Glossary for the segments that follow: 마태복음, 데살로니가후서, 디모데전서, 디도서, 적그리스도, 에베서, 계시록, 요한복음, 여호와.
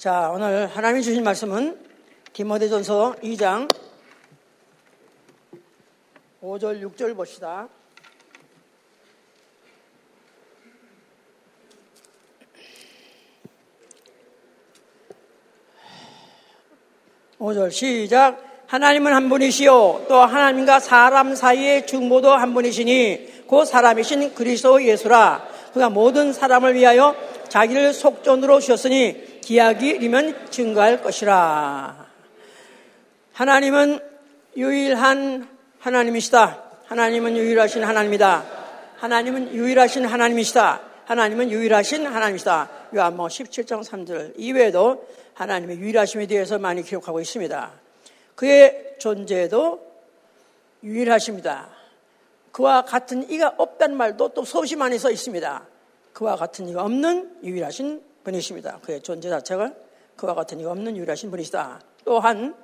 자, 오늘 하나님이 주신 말씀은 디모데전서 2장 5절 6절 봅시다. 오절 시작. 하나님은 한 분이시요 또 하나님과 사람 사이의 중보도 한 분이시니 곧 사람이신 그리스도 예수라. 그가 모든 사람을 위하여 자기를 속전으로 주셨으니 기약이면 증거할 것이라. 하나님은 유일한 하나님이시다. 하나님은 유일하신 하나님이다. 하나님은 유일하신 하나님이시다. 하나님은 유일하신 하나님이시다. 요한복음 17장 3절 이외에도 하나님의 유일하심에 대해서 많이 기록하고 있습니다. 그의 존재도 유일하십니다. 그와 같은 이가 없다는 말도 또 수없이 많이 써 있습니다. 그와 같은 이가 없는 유일하신 분이십니다. 그의 존재 자체가 그와 같은 이가 없는 유일하신 분이시다. 또한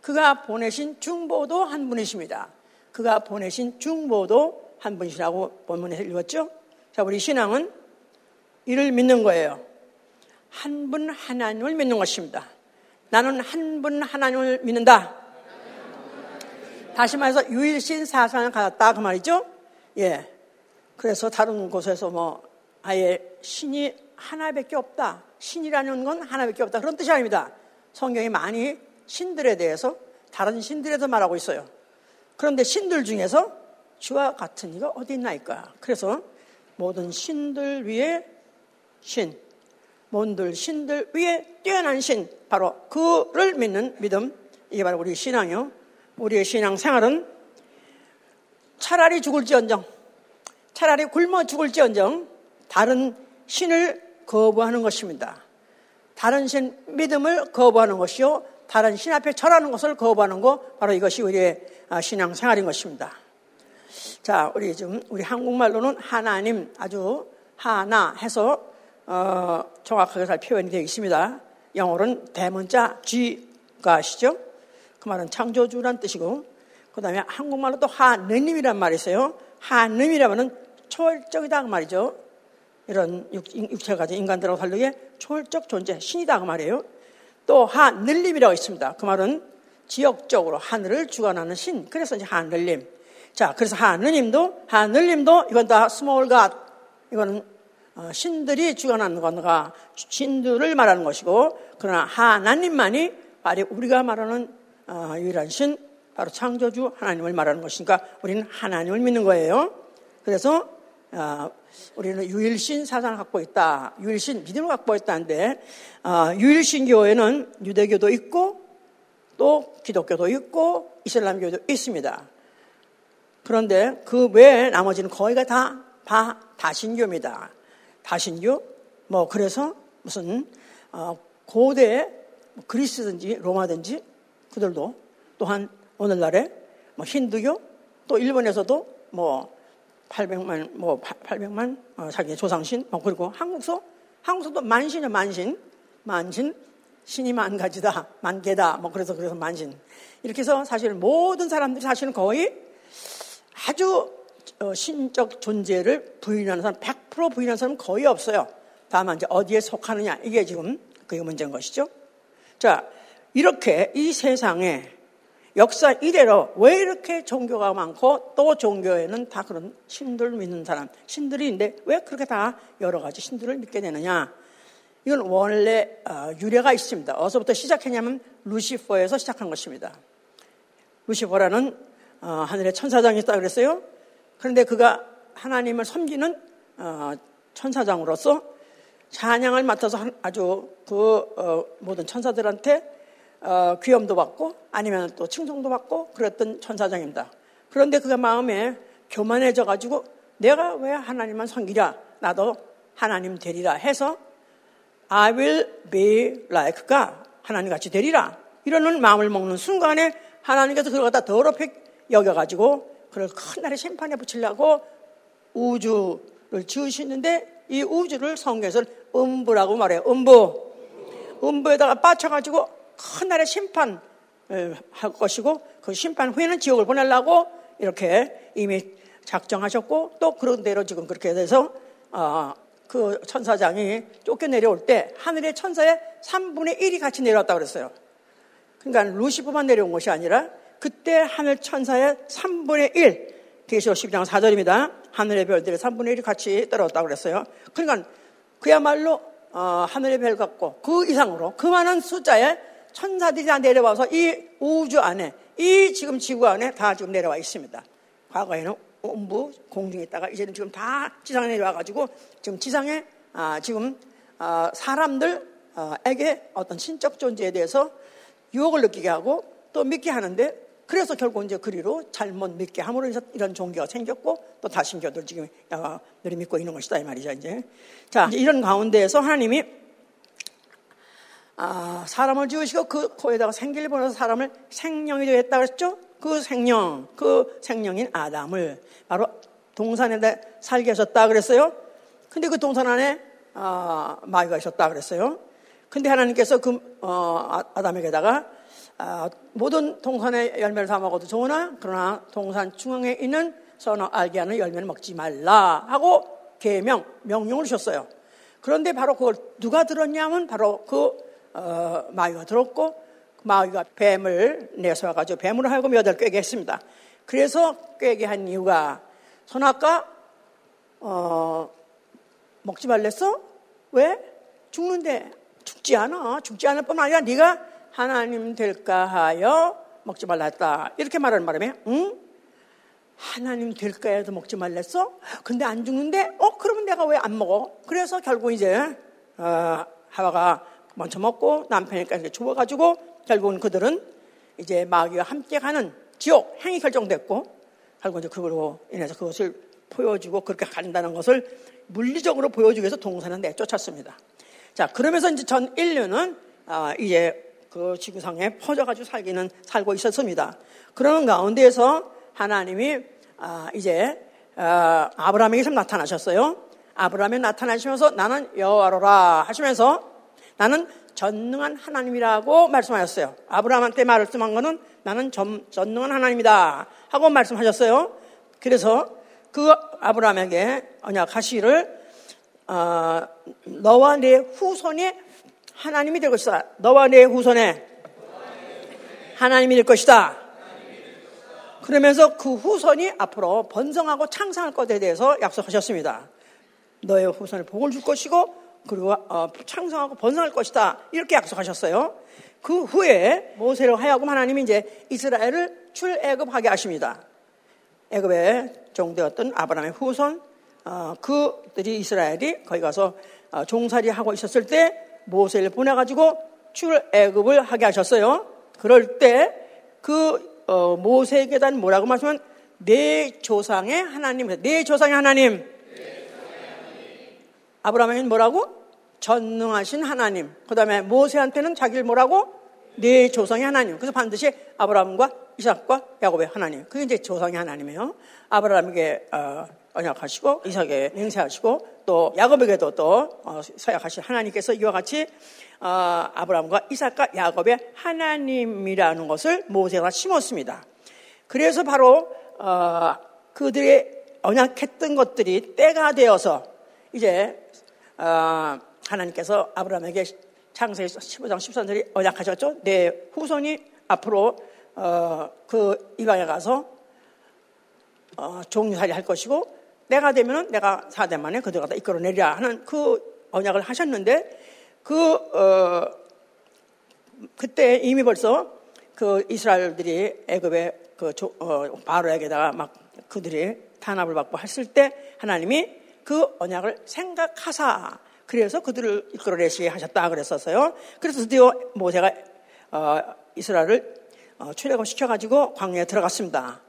그가 보내신 중보도 한 분이십니다. 그가 보내신 중보도 한 분이시라고 본문에서 읽었죠. 자, 우리 신앙은 이를 믿는 거예요. 한 분 하나님을 믿는 것입니다. 나는 한 분 하나님을 믿는다. 다시 말해서 유일신 사상을 가졌다 그 말이죠. 예. 그래서 다른 곳에서 아예 신이 하나밖에 없다. 신이라는 건 하나밖에 없다. 그런 뜻이 아닙니다. 성경이 많이 신들에 대해서 다른 신들에서 말하고 있어요. 그런데 신들 중에서 주와 같은 이가 어디 있나이까? 그래서 모든 신들 위에 신. 몬들 신들 위에 뛰어난 신, 바로 그를 믿는 믿음, 이게 바로 우리 신앙이요. 우리의 신앙생활은 차라리 죽을지언정, 차라리 굶어 죽을지언정 다른 신을 거부하는 것입니다. 다른 신 믿음을 거부하는 것이요, 다른 신 앞에 절하는 것을 거부하는 것, 바로 이것이 우리의 신앙생활인 것입니다. 자, 우리 지금 우리 한국말로는 하나님, 아주 하나 해서 정확하게 잘 표현이 되어 있습니다. 영어로는 대문자 G가 아시죠? 그 말은 창조주란 뜻이고, 그 다음에 한국말로 또 하느님이란 말이 있어요. 하느님이라면 초월적이다 그 말이죠. 이런 육체가 가진 인간들하고 다르게 초월적 존재, 신이다 그 말이에요. 또 하늘님이라고 있습니다. 그 말은 지역적으로 하늘을 주관하는 신, 그래서 이제 하늘님. 자, 그래서 하늘님도 이건 다 스몰 갓, 이거는 신들이 주관하는 건가, 신들을 말하는 것이고, 그러나 하나님만이 바로 우리가 말하는 유일한 신, 바로 창조주 하나님을 말하는 것이니까 우리는 하나님을 믿는 거예요. 그래서 우리는 유일신 사상을 갖고 있다, 유일신 믿음을 갖고 있다는데, 유일신 교회는 유대교도 있고 또 기독교도 있고 이슬람교도 있습니다. 그런데 그 외에 나머지는 거의가 다 다신교입니다. 다신교, 그래서 무슨, 고대 그리스든지 로마든지 그들도, 또한 오늘날에 힌두교, 또 일본에서도 800만 자기의 조상신, 그리고 한국서도 만신이요, 만신, 신이 만 가지다, 만 개다, 그래서 만신. 이렇게 해서 사실 모든 사람들이 사실은 거의 아주 신적 존재를 부인하는 사람, 100% 부인하는 사람은 거의 없어요. 다만 이제 어디에 속하느냐, 이게 지금 그게 문제인 것이죠. 자, 이렇게 이 세상에 역사 이래로 왜 이렇게 종교가 많고, 또 종교에는 다 그런 신들 믿는 사람, 신들인데 왜 그렇게 다 여러 가지 신들을 믿게 되느냐. 이건 원래 유래가 있습니다. 어디서부터 시작했냐면 루시퍼에서 시작한 것입니다. 루시퍼라는 하늘의 천사장이 있다고 그랬어요. 그런데 그가 하나님을 섬기는 천사장으로서 찬양을 맡아서 아주 모든 천사들한테 귀염도 받고 아니면 또 칭송도 받고 그랬던 천사장입니다. 그런데 그가 마음에 교만해져가지고 내가 왜 하나님만 섬기랴, 나도 하나님 되리라 해서 I will be like God, 하나님같이 되리라 이러는 마음을 먹는 순간에 하나님께서 그걸 갖다 더럽게 여겨가지고 그걸 큰 날의 심판에 붙이려고 우주를 지으시는데, 이 우주를 성경에서는 음부라고 말해요. 음부에다가 빠쳐가지고 큰 날의 심판을 할 것이고, 그 심판 후에는 지옥을 보내려고 이렇게 이미 작정하셨고, 또 그런 대로 지금 그렇게 돼서 그 천사장이 쫓겨내려올 때 하늘의 천사의 3분의 1이 같이 내려왔다고 그랬어요. 그러니까 루시퍼만 내려온 것이 아니라 그때 하늘 천사의 3분의 1, 계시록 12장 4절입니다. 하늘의 별들의 3분의 1이 같이 따라왔다고 그랬어요. 그러니까 그야말로 하늘의 별 같고 그 이상으로 그 많은 숫자의 천사들이 다 내려와서 이 우주 안에, 이 지금 지구 안에 다 지금 내려와 있습니다. 과거에는 온부 공중에 있다가 이제는 지금 다 지상에 내려와가지고 지금 지상에 사람들에게 어떤 신적 존재에 대해서 유혹을 느끼게 하고 또 믿게 하는데, 그래서 결국 이제 그리로 잘못 믿게 함으로 해서 이런 종교가 생겼고 또 다신교들 지금 너희 믿고 있는 것이다 이 말이죠. 이제 자, 이제 이런 가운데에서 하나님이 사람을 지으시고 그 코에다가 생기를 보내서 사람을 생명이 되게 했다 그랬죠. 그 생명인 아담을 바로 동산에 살게 하셨다 그랬어요. 근데 그 동산 안에 마귀가 있었다 그랬어요. 근데 하나님께서 그 아담에게다가 모든 동산의 열매를 다 먹어도 좋으나 그러나 동산 중앙에 있는 선악을 알게 하는 열매를 먹지 말라 하고 계명, 명령을 주셨어요. 그런데 바로 그걸 누가 들었냐면 바로 그 마귀가 들었고, 마귀가 뱀을 내서와가지고 뱀으로 하여금 여덟 꾀게 했습니다. 그래서 꾀게 한 이유가 선악과 먹지 말랬어? 왜? 죽는데. 죽지 않아. 죽지 않을 뿐만 아니라 네가 하나님 될까 하여 먹지 말랬다. 이렇게 말하는 바람에 응? 하나님 될까 해도 먹지 말랬어? 근데 안 죽는데? 그러면 내가 왜 안 먹어? 그래서 결국 이제 하와가 먼저 먹고 남편이니까 이렇게 죽어가지고 결국은 그들은 이제 마귀와 함께 가는 지옥 행이 결정됐고, 결국 이제 그걸로 인해서 그것을 보여주고 그렇게 간다는 것을 물리적으로 보여주기 위해서 동산은 내쫓았습니다. 자, 그러면서 이제 전 인류는 이제 그 지구상에 퍼져가지고 살고 있었습니다. 그런 가운데에서 하나님이 아브라함에게서 나타나셨어요. 아브라함에 나타나시면서 나는 여호와로라 하시면서 나는 전능한 하나님이라고 말씀하셨어요. 아브라함한테 말씀한 거는 나는 전능한 하나님이다 하고 말씀하셨어요. 그래서 그 아브라함에게 언약하시기를 너와 내 후손이 하나님이 될 것이다. 너와 내 후손에 하나님이 될 것이다. 그러면서 그 후손이 앞으로 번성하고 창성할 것에 대해서 약속하셨습니다. 너의 후손에 복을 줄 것이고 그리고 창성하고 번성할 것이다. 이렇게 약속하셨어요. 그 후에 모세로 하여금 하나님이 이제 이스라엘을 출애굽하게 하십니다. 애굽의 종되었던 아브라함의 후손, 그들이 이스라엘이 거기 가서 종살이 하고 있었을 때 모세를 보내가지고 출애굽을 하게 하셨어요. 그럴 때 그 모세에게 단 뭐라고 말씀하면 내 조상의 하나님, 내 조상의 하나님. 아브라함에게는 뭐라고? 전능하신 하나님. 그 다음에 모세한테는 자기를 뭐라고? 네 조상의 하나님. 그래서 반드시 아브라함과 이삭과 야곱의 하나님. 그게 이제 조상의 하나님이에요. 아브라함에게 언약하시고 이삭에게 맹세하시고 또 야곱에게도 또 서약하신 하나님께서 이와 같이 아브라함과 이삭과 야곱의 하나님이라는 것을 모세가 심었습니다. 그래서 바로 그들의 언약했던 것들이 때가 되어서 이제 하나님께서 아브라함에게 창세기 15장 13절이 언약하셨죠. 내 후손이 앞으로 그 이방에 가서 종류살이 할 것이고 내가 되면 내가 4대 만에 그들을 다 이끌어내리라 하는 그 언약을 하셨는데, 그때 이미 벌써 그 이스라엘들이 애굽의 바로에게다가 막 그들이 탄압을 받고 했을 때 하나님이 그 언약을 생각하사 그래서 그들을 이끌어내시게 하셨다 그랬었어요. 그래서 드디어 모세가 이스라엘을 출애굽시켜가지고 광야에 들어갔습니다.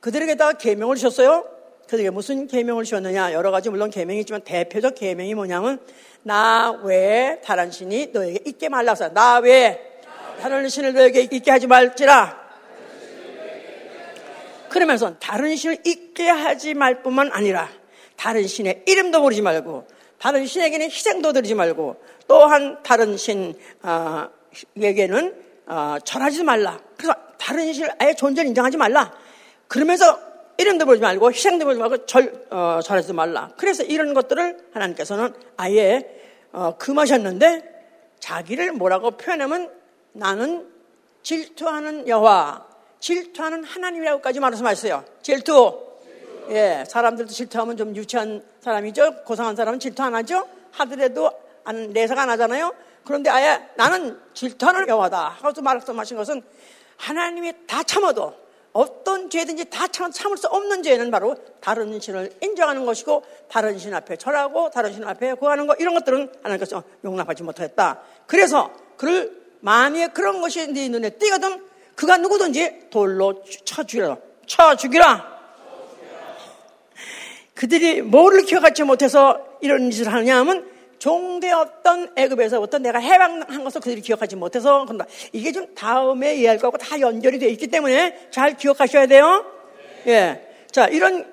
그들에게다가 계명을 주셨어요. 그들에게 무슨 계명을 주셨느냐, 여러 가지 물론 계명이 있지만 대표적 계명이 뭐냐면 나 외에 다른 신이 너에게 있게 말라 하소서. 나 외에 다른 신을 너에게 있게 하지 말지라. 그러면서 다른 신을 있게 하지 말 뿐만 아니라 다른 신의 이름도 부르지 말고 다른 신에게는 희생도 드리지 말고 또한 다른 신에게는 절하지 말라. 그래서 다른 신을 아예 존재를 인정하지 말라. 그러면서 이름도 부르지 말고 희생도 부르지 말고 절하지도 말라. 그래서 이런 것들을 하나님께서는 아예 금하셨는데 자기를 뭐라고 표현하면 나는 질투하는 여호와, 질투하는 하나님이라고까지 말씀하셨어요. 질투. 예, 사람들도 질투하면 좀 유치한 사람이죠. 고상한 사람은 질투 안 하죠. 하더라도 내사가 안 하잖아요. 그런데 아예 나는 질투하는 여호와다 하고서 말씀하신 것은 하나님이 다 참아도 어떤 죄든지 다 참을 수 없는 죄는 바로 다른 신을 인정하는 것이고 다른 신 앞에 절하고 다른 신 앞에 구하는 것, 이런 것들은 하나님께서 용납하지 못하였다. 그래서 그를 만약에 그런 것이 네 눈에 띄거든 그가 누구든지 돌로 쳐 죽이라. 그들이 뭐를 기억하지 못해서 이런 짓을 하느냐 하면 종되었던 애굽에서부터 내가 해방한 것을 그들이 기억하지 못해서 그런다. 이게 좀 다음에 이해할 거하고 다 연결이 되어 있기 때문에 잘 기억하셔야 돼요. 네. 예. 자, 이런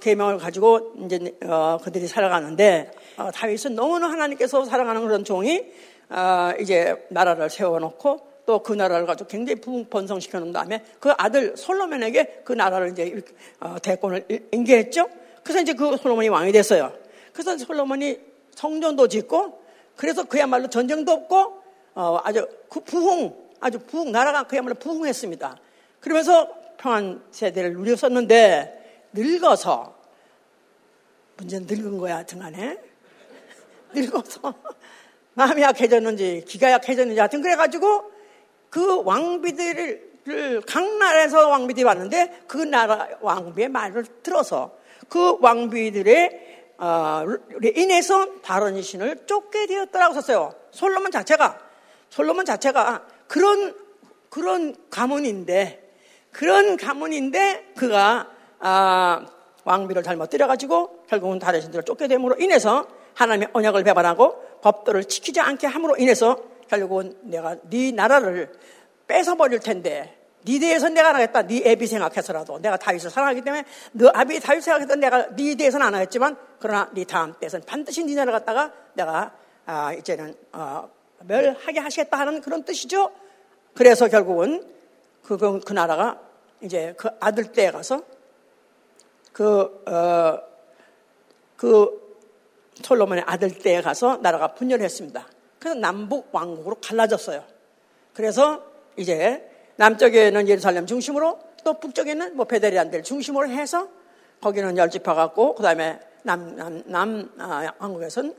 계명을 가지고 이제 그들이 살아가는데 다윗은 너무나 하나님께서 사랑하는 그런 종이 이제 나라를 세워놓고 또 그 나라를 가지고 굉장히 번성시켜 놓은 다음에 그 아들 솔로몬에게 그 나라를 이제 대권을 인계했죠. 그래서 이제 그 솔로몬이 왕이 됐어요. 그래서 솔로몬이 성전도 짓고, 그래서 그야말로 전쟁도 없고, 아주 부흥, 나라가 그야말로 부흥했습니다. 그러면서 평안 세대를 누렸었는데, 늙어서, 문제는 늙은 거야, 등간에. 늙어서, 마음이 약해졌는지, 기가 약해졌는지, 하여튼 그래가지고, 그 왕비들을, 각 나라에서 왕비들이 왔는데, 그 나라 왕비의 말을 들어서, 그 왕비들의 인해서 다른 신을 쫓게 되었더라고 썼어요. 솔로몬 자체가 그런 가문인데, 그가 왕비를 잘못 들여가지고 결국은 다른 신들을 쫓게 됨으로 인해서 하나님의 언약을 배반하고 법도를 지키지 않게 함으로 인해서 결국은 내가 네 나라를 뺏어버릴 텐데. 네 대해서는 내가 안 하겠다. 네 애비 생각해서라도. 내가 다윗을 사랑하기 때문에 너 아비 다윗 생각해서 내가 네 대해서는 안 하겠지만 그러나 네 다음 때에서는 반드시 네 나라를 갖다가 내가 이제는 멸하게 하시겠다 하는 그런 뜻이죠. 그래서 결국은 그 나라가 이제 그 아들 때에 가서 그 솔로몬의 아들 때에 가서 나라가 분열했습니다. 그래서 남북 왕국으로 갈라졌어요. 그래서 이제 남쪽에는 예루살렘 중심으로 또 북쪽에는 베델이란데를 중심으로 해서 거기는 10지파 같고 그 다음에 한국에서는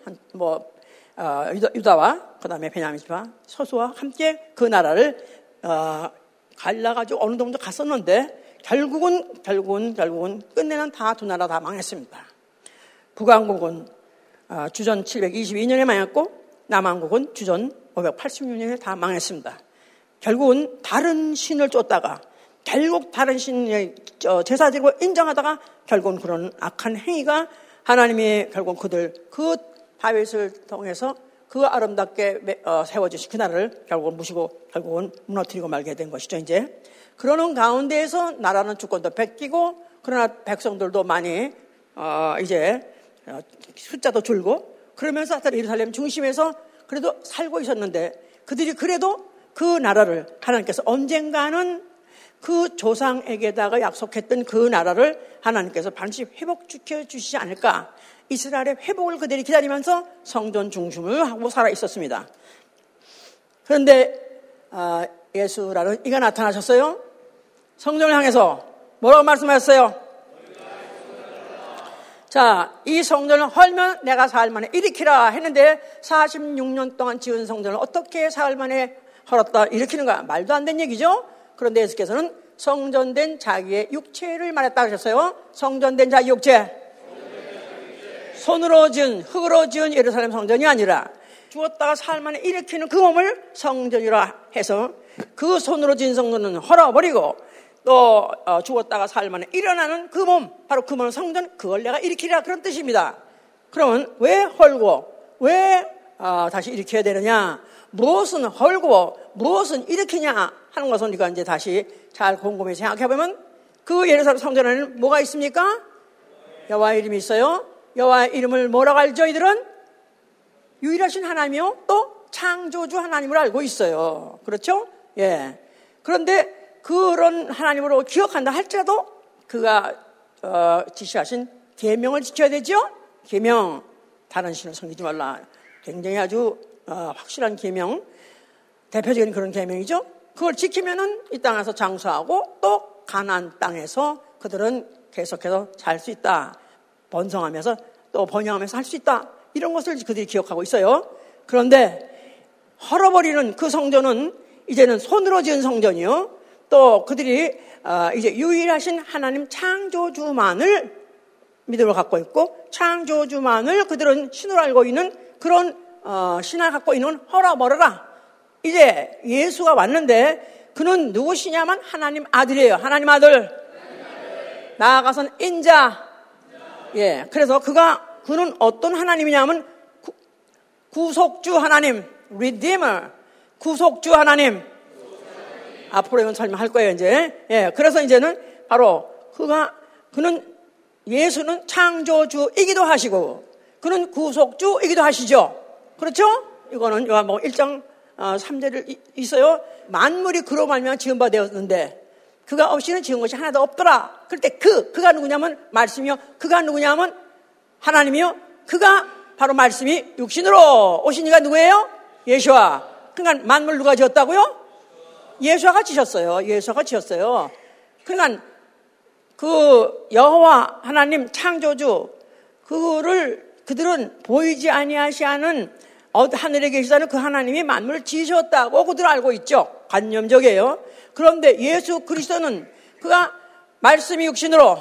유다와 그 다음에 베냐민 지파 서수와 함께 그 나라를 갈라가지고 어느 정도 갔었는데 결국은 끝내는 다 두 나라 다 망했습니다. 북왕국은 주전 722년에 망했고 남왕국은 주전 586년에 다 망했습니다. 결국은 다른 신을 쫓다가 결국 다른 신의 제사 드리고 인정하다가 결국은 그런 악한 행위가 하나님이 결국 그 다윗을 통해서 그 아름답게 세워주신 그 나라를 결국은 무시고 결국은 무너뜨리고 말게 된 것이죠. 이제 그러는 가운데에서 나라는 주권도 뺏기고 그러나 백성들도 많이 이제 숫자도 줄고 그러면서 하여튼 예루살렘 중심에서 그래도 살고 있었는데 그들이 그래도 그 나라를 하나님께서 언젠가는 그 조상에게다가 약속했던 그 나라를 하나님께서 반드시 회복시켜 주시지 않을까. 이스라엘의 회복을 그들이 기다리면서 성전 중심을 하고 살아 있었습니다. 그런데 예수라는 이가 나타나셨어요. 성전을 향해서 뭐라고 말씀하셨어요? 자, 이 성전을 헐면 내가 사흘 만에 일으키라 했는데 46년 동안 지은 성전을 어떻게 사흘 만에 헐었다 일으키는 거야. 말도 안 되는 얘기죠. 그런데 예수께서는 성전된 자기의 육체를 말했다 하셨어요. 성전된 자기 육체. 손으로 지은, 흙으로 지은 예루살렘 성전이 아니라 죽었다가 사흘 만에 일으키는 그 몸을 성전이라 해서 그 손으로 지은 성전은 헐어버리고 또 죽었다가 사흘 만에 일어나는 그 몸, 바로 그 몸을 성전, 그걸 내가 일으키라 그런 뜻입니다. 그러면 왜 헐고 왜 다시 일으켜야 되느냐? 무엇은 헐고 무엇은 일으키냐 하는 것은 우리가 이제 다시 잘 곰곰이 생각해보면 그 예루살렘 성전 안에는 뭐가 있습니까? 여호와의 이름이 있어요. 여호와의 이름을 뭐라고 알죠? 이들은 유일하신 하나님이요 또 창조주 하나님을 알고 있어요. 그렇죠? 예. 그런데 그런 하나님으로 기억한다 할지라도 그가 지시하신 계명을 지켜야 되죠. 계명, 다른 신을 섬기지 말라. 굉장히 아주 확실한 계명, 대표적인 그런 계명이죠. 그걸 지키면은 이 땅에서 장수하고 또 가나안 땅에서 그들은 계속해서 살 수 있다. 번성하면서 또 번영하면서 할 수 있다. 이런 것을 그들이 기억하고 있어요. 그런데 헐어버리는 그 성전은 이제는 손으로 지은 성전이요. 또 그들이 이제 유일하신 하나님 창조주만을 믿음을 갖고 있고 창조주만을 그들은 신으로 알고 있는 그런 신앙을 갖고 있는 헐어버려라. 이제 예수가 왔는데 그는 누구시냐면 하나님 아들이에요. 하나님 아들. 나아가선 인자. 예, 그래서 그는 어떤 하나님이냐면 구속주 하나님, Redeemer, 구속주 하나님. 앞으로 이건 설명할 거예요, 이제. 예, 그래서 이제는 바로 그는 예수는 창조주이기도 하시고, 그는 구속주이기도 하시죠. 그렇죠? 이거는 요한복음 1장 3절에 있어요. 만물이 그로 말미암아 지은 바 되었는데, 그가 없이는 지은 것이 하나도 없더라. 그럴 때 그가 누구냐면 말씀이요. 그가 누구냐면 하나님이요. 그가 바로 말씀이 육신으로 오신 이가 누구예요? 예수와. 그러니까 만물 누가 지었다고요? 예수가 지셨어요. 예수가 지었어요. 그러니까 그 여호와 하나님 창조주 그들은 보이지 아니하시는 하늘에 계시다는 그 하나님이 만물을 지으셨다고 그들은 알고 있죠. 관념적이에요. 그런데 예수 그리스도는 그가 말씀이 육신으로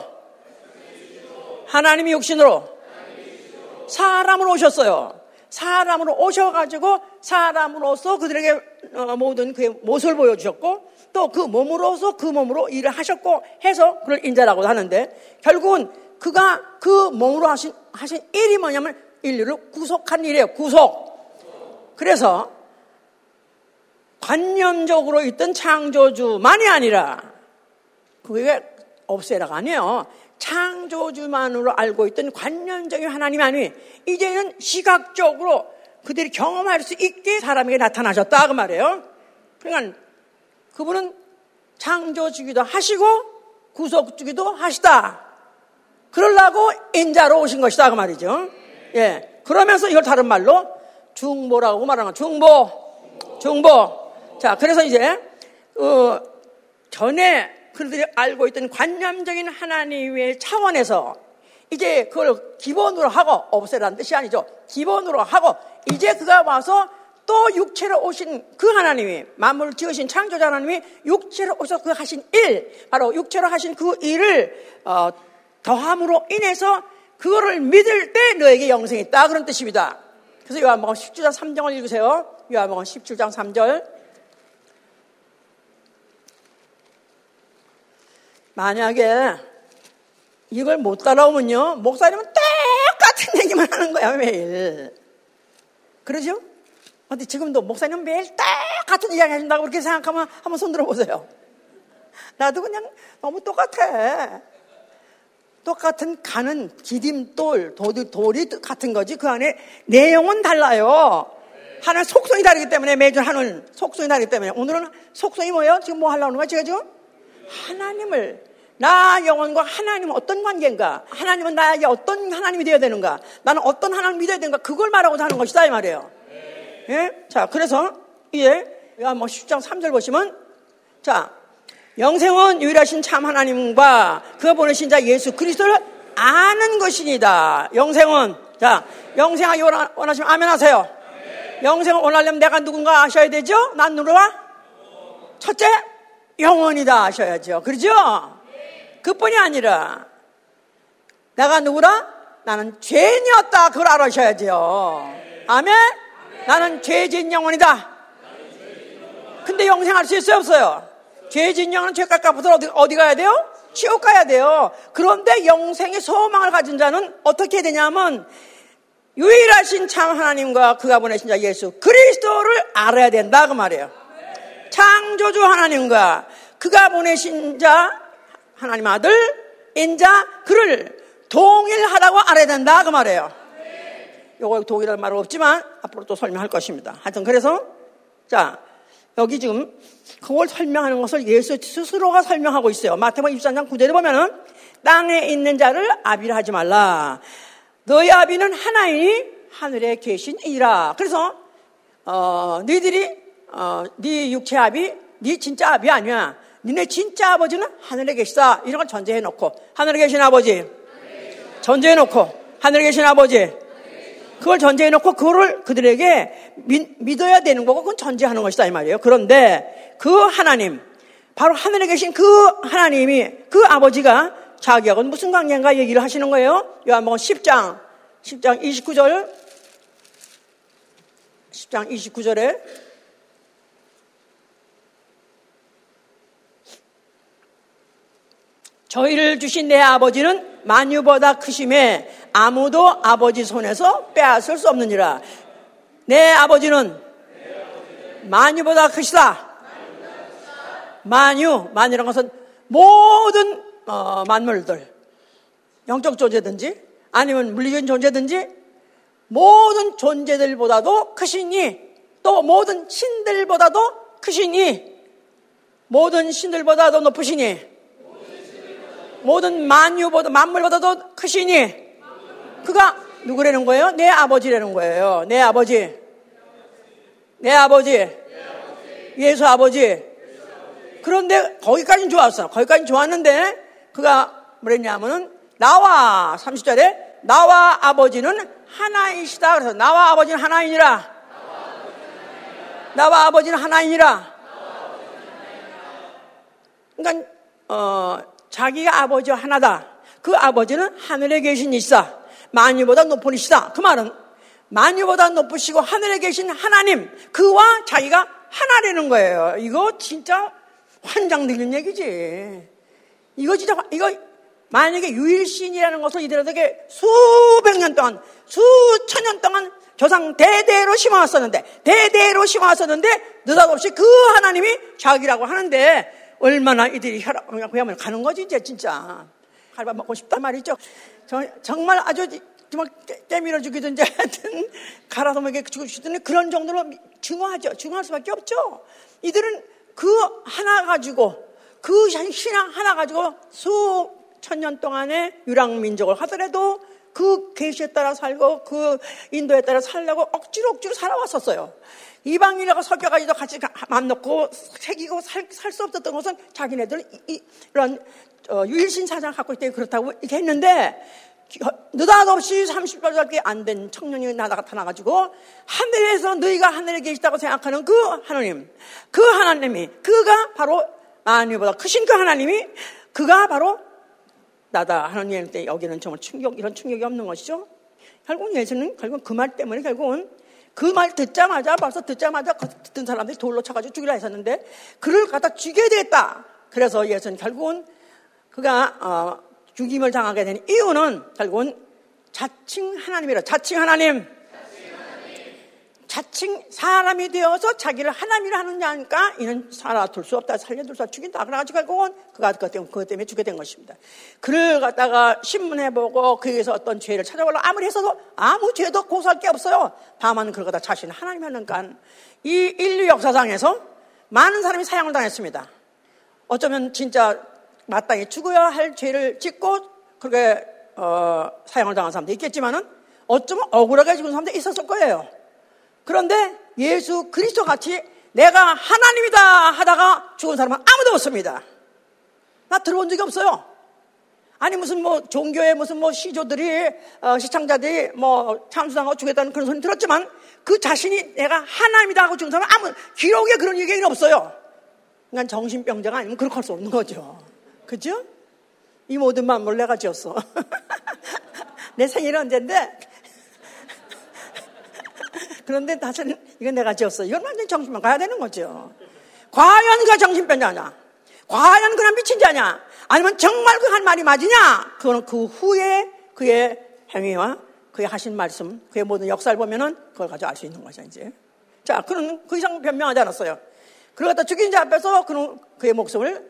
하나님이 육신으로 사람으로 오셨어요. 사람으로 오셔가지고 사람으로서 그들에게 모든 그의 모습을 보여주셨고 또 그 몸으로서 그 몸으로 일을 하셨고 해서 그걸 인자라고도 하는데 결국은 그가 그 몸으로 하신 일이 뭐냐면 인류를 구속한 일이에요. 구속. 그래서 관념적으로 있던 창조주만이 아니라 그게 없애라가 아니에요. 창조주만으로 알고 있던 관념적인 하나님이 아니 이제는 시각적으로 그들이 경험할 수 있게 사람에게 나타나셨다 그 말이에요. 그러니까 그분은 창조주기도 하시고 구속주기도 하시다. 그러려고 인자로 오신 것이다 그 말이죠. 예. 그러면서 이걸 다른 말로 중보라고 말하는 거예요. 중보. 자, 그래서 이제 전에 그들이 알고 있던 관념적인 하나님의 차원에서 이제 그걸 기본으로 하고 없애라는 뜻이 아니죠. 기본으로 하고 이제 그가 와서 또 육체로 오신 그 하나님이 만물을 지으신 창조자 하나님이 육체로 오셔서 그 하신 일 바로 육체로 하신 그 일을 더함으로 인해서 그거를 믿을 때 너에게 영생이 있다 그런 뜻입니다. 그래서 요한복음 17장 3절을 읽으세요. 요한복음 17장 3절 만약에 이걸 못 따라오면요. 목사님은 똑같은 얘기만 하는 거야 매일. 그러죠? 근데 지금도 목사님은 매일 똑같은 이야기 하신다고 그렇게 생각하면 한번 손 들어보세요. 나도 그냥 너무 똑같아. 똑같은 가는 기딤돌, 돌이 같은 거지 그 안에 내용은 달라요. 하나의 속성이 다르기 때문에 매주 하는 속성이 다르기 때문에 오늘은 속성이 뭐예요? 지금 뭐 하려고 하는 거야 지금? 하나님을 나 영혼과 하나님은 어떤 관계인가? 하나님은 나에게 어떤 하나님이 되어야 되는가? 나는 어떤 하나님이 믿어야 되는가? 그걸 말하고자 하는 것이다 이 말이에요. 예? 자, 그래서 이제 요한복음 10장 3절 보시면 자, 영생은 유일하신 참 하나님과 그가 보내신 자 예수 그리스도를 아는 것이니다. 영생은 자, 영생하기 원하시면 아멘하세요. 영생을 원하려면 내가 누군가 아셔야 되죠? 난 누구와? 첫째 영원이다 하셔야죠. 그렇죠? 그뿐이 아니라 내가 누구라? 나는 죄인이었다. 그걸 알아셔야죠. 아멘? 나는 죄진 영혼이다. 근데 영생할 수 있어요? 없어요? 죄진 영혼은 죄값 갚아서 어디 가야 돼요? 지옥 가야 돼요. 그런데 영생의 소망을 가진 자는 어떻게 되냐면 유일하신 참 하나님과 그가 보내신 자 예수 그리스도를 알아야 된다 그 말이에요. 창조주 하나님과 그가 보내신 자 하나님 아들 인자 그를 동일하라고 알아야 된다 그 말이에요. 요거 동일한 말은 없지만 앞으로 또 설명할 것입니다. 하여튼 그래서 자 여기 지금 그걸 설명하는 것을 예수 스스로가 설명하고 있어요. 마태복음 23장 9절에 보면은 땅에 있는 자를 아비라 하지 말라. 너희 아비는 하나이니 하늘에 계신 이라. 그래서 너희들이 네 육체 아비, 네 진짜 아비 아니야. 너네 진짜 아버지는 하늘에 계시다. 이런 걸 전제해놓고 하늘에 계신 아버지 전제해놓고 하늘에 계신 아버지 그걸 전제해놓고 그거를 그들에게 믿어야 되는 거고 그건 전제하는 것이다 이 말이에요. 그런데 그 하나님 바로 하늘에 계신 그 하나님이 그 아버지가 자기하고는 무슨 관계인가 얘기를 하시는 거예요. 요한복음 10장 29절 10장 29절에 저희를 주신 내 아버지는 만유보다 크심에 아무도 아버지 손에서 빼앗을 수 없느니라. 내 아버지는 만유보다 크시다. 만유란 것은 모든 만물들, 영적 존재든지 아니면 물리적인 존재든지 모든 존재들보다도 크시니 또 모든 신들보다도 크시니 모든 신들보다도 높으시니 모든 만유보다 만물보다도 크시니 그가 누구라는 거예요? 내 아버지라는 거예요. 내 아버지, 내 아버지, 예수 아버지. 그런데 거기까지는 좋았어. 거기까지는 좋았는데 그가 뭐랬냐면은 나와 30절에 나와 아버지는 하나이시다. 그래서 나와 아버지는 하나이니라. 나와 아버지는 하나이니라. 그러니까 자기가 아버지와 하나다. 그 아버지는 하늘에 계신 이시다. 만유보다 높으시다. 그 말은 만유보다 높으시고 하늘에 계신 하나님 그와 자기가 하나라는 거예요. 이거 진짜 환장 들리는 얘기지. 이거 진짜 이거 만약에 유일신이라는 것을 이들에게 수백 년 동안 수천 년 동안 조상 대대로 심어왔었는데 느닷없이 그 하나님이 자기라고 하는데 얼마나 이들이 혈압을 그야말로 가는 거지 이제 진짜 갈밥 먹고 싶단 말이죠. 정말 아주 정말 깨밀어 죽이든지 하여튼 갈아서 먹게 죽이든지 그런 정도로 증오하죠. 증오할 수밖에 없죠. 이들은 그 하나 가지고 그 신앙 하나 가지고 수천 년 동안의 유랑 민족을 하더라도 그 계시에 따라 살고 그 인도에 따라 살려고 억지로 살아왔었어요. 이방인하고 섞여가지고 같이 맘 놓고 새기고 살 수 없었던 것은 자기네들 이런 유일신 사상 갖고 있기 때문에 그렇다고 이렇게 했는데 느닷없이 30살밖에 안 된 청년이 나타나가지고 하늘에서 너희가 하늘에 계시다고 생각하는 그 하나님, 그 하나님이 그가 바로 만유보다 크신 그 하나님이 그가 바로 나다 하나님 때 여기는 정말 충격 이런 충격이 없는 것이죠. 결국 예수는 결국 그 말 때문에 결국은 그 말 듣자마자 듣던 사람들이 돌로 쳐가지고 죽이라 했었는데 그를 갖다 죽여야 되겠다. 그래서 예수는 결국은 그가 죽임을 당하게 된 이유는 결국은 자칭 하나님이라. 자칭 하나님. 자칭 사람이 되어서 자기를 하나님이라 하느냐 하니까 이는 살아둘 수 없다. 살려둘 수 없다. 죽인다. 그래가지고 결국은 그가 그것 때문에 죽게 된 것입니다. 그를 갖다가 신문해보고 그에게서 어떤 죄를 찾아보려고 아무리 했어도 아무 죄도 고소할 게 없어요. 다만 그를 갖다 자신을 하나님 하니까 이 인류 역사상에서 많은 사람이 사형을 당했습니다. 어쩌면 진짜 마땅히 죽어야 할 죄를 짓고 그렇게 사형을 당한 사람도 있겠지만은 어쩌면 억울하게 죽은 사람도 있었을 거예요. 그런데 예수 그리스도 같이 내가 하나님이다 하다가 죽은 사람은 아무도 없습니다. 나 들어본 적이 없어요. 아니 무슨 뭐 종교의 무슨 뭐 시조들이 시창자들이 뭐 참수당하고 죽였다는 그런 소리 들었지만 그 자신이 내가 하나님이다 하고 죽은 사람은 아무 기록에 그런 얘기는 없어요. 그러니까 정신병자가 아니면 그렇게 할 수 없는 거죠. 그죠? 이 모든 만물 내가 지었어. 내 생일은 언젠데 그런데 다시는 이건 내가 지었어. 이건 완전 정신만 가야 되는 거죠. 과연 그가 정신병자냐? 과연 그가 미친 자냐? 아니면 정말 그 한 말이 맞으냐? 그거는 그 후에 그의 행위와 그의 하신 말씀, 그의 모든 역사를 보면은 그걸 가지고 알 수 있는 거죠, 이제. 자, 그는 그 이상 변명하지 않았어요. 그를 갖다 죽인 자 앞에서 그는 그의 목숨을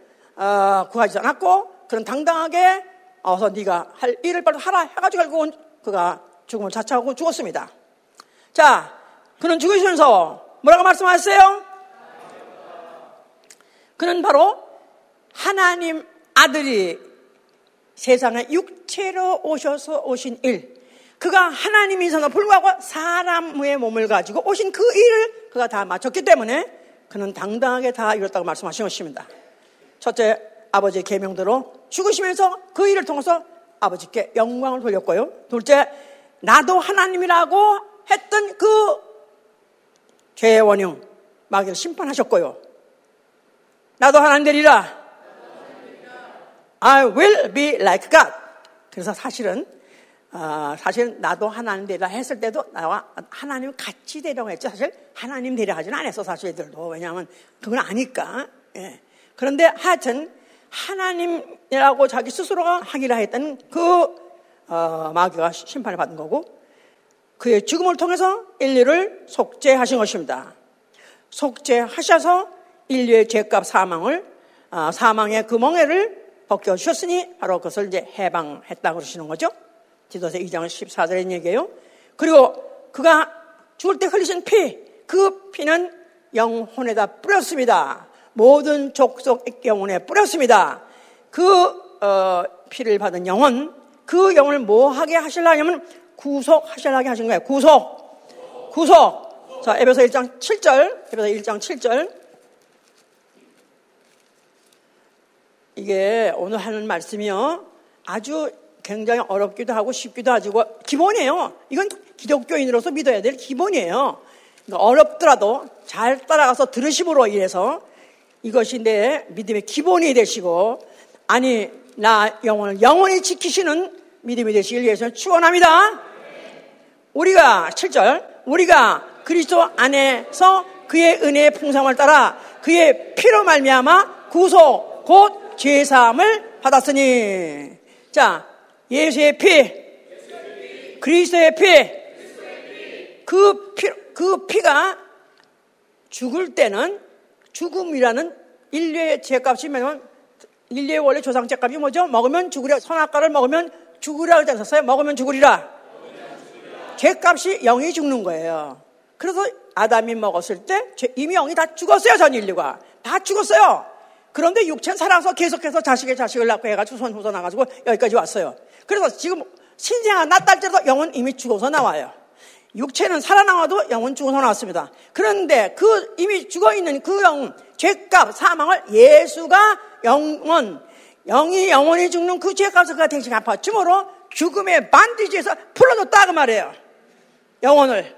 구하지 않았고, 그는 당당하게 어서 네가 할 일을 바로 하라 해가지고 결국은 그가 죽음을 자처하고 죽었습니다. 자. 그는 죽으시면서 뭐라고 말씀하셨어요? 그는 바로 하나님 아들이 세상에 육체로 오신 일, 그가 하나님이신데도 불구하고 사람의 몸을 가지고 오신 그 일을 그가 다 마쳤기 때문에 그는 당당하게 다 이뤘다고 말씀하신 것입니다. 첫째, 아버지의 계명대로 죽으시면서 그 일을 통해서 아버지께 영광을 돌렸고요. 둘째, 나도 하나님이라고 했던 그 죄의 원흉 마귀를 심판하셨고요. 나도 하나님 되리라. I will be like God. 그래서 사실은 나도 하나님 되리라 했을 때도 나와 하나님 같이 되라고 했죠. 사실 하나님 되리라 하진 않았어, 사실 애들도. 왜냐하면 그건 아니까. 예. 그런데 하여튼 하나님이라고 자기 스스로가 하기라 했던 그 마귀가 심판을 받은 거고, 그의 죽음을 통해서 인류를 속죄하신 것입니다. 속죄하셔서 인류의 죄값 사망의 그 멍에를 벗겨주셨으니 바로 그것을 이제 해방했다고 그러시는 거죠. 디도서 2장 14절의 얘기예요. 그리고 그가 죽을 때 흘리신 피, 그 피는 영혼에다 뿌렸습니다. 모든 족속의 영혼에 뿌렸습니다. 그 피를 받은 영혼, 그 영혼을 뭐하게 하시려면 구속하시려고 하신 거예요. 구속. 자, 에베서 1장 7절. 이게 오늘 하는 말씀이요, 아주 굉장히 어렵기도 하고 쉽기도 하고 기본이에요. 이건 기독교인으로서 믿어야 될 기본이에요. 그러니까 어렵더라도 잘 따라가서 들으심으로 인해서 이것이 내 믿음의 기본이 되시고, 아니 나 영혼을 영원히 지키시는 믿음이 되시길 위해서 축원합니다. 우리가 7절, 우리가 그리스도 안에서 그의 은혜의 풍성함을 따라 그의 피로 말미암아 구속 곧 죄사함을 받았으니. 자, 예수의 피, 그리스도의 피, 그 피가 죽을 때는 죽음이라는 인류의 죄값이, 인류의 원래 조상 죄값이 뭐죠? 먹으면 죽으리라. 선악과를 먹으면 죽으리라 그러지 않았어요? 먹으면 죽으리라. 죄값이 영이 죽는 거예요. 그래서 아담이 먹었을 때 이미 영이 다 죽었어요. 전 인류가 다 죽었어요. 그런데 육체는 살아서 계속해서 자식을 낳고 해가지고 후손 나가지고 여기까지 왔어요. 그래서 지금 신생아 낳딸째도 영은 이미 죽어서 나와요. 육체는 살아나와도 영은 죽어서 나왔습니다. 그런데 그 이미 죽어있는 그 영, 죄값, 사망을 예수가 영이 영원히 죽는 그 죄값을 그가 대신 갚아줌으로 죽음의 반드시에서 풀어줬다 그 말이에요. 영혼을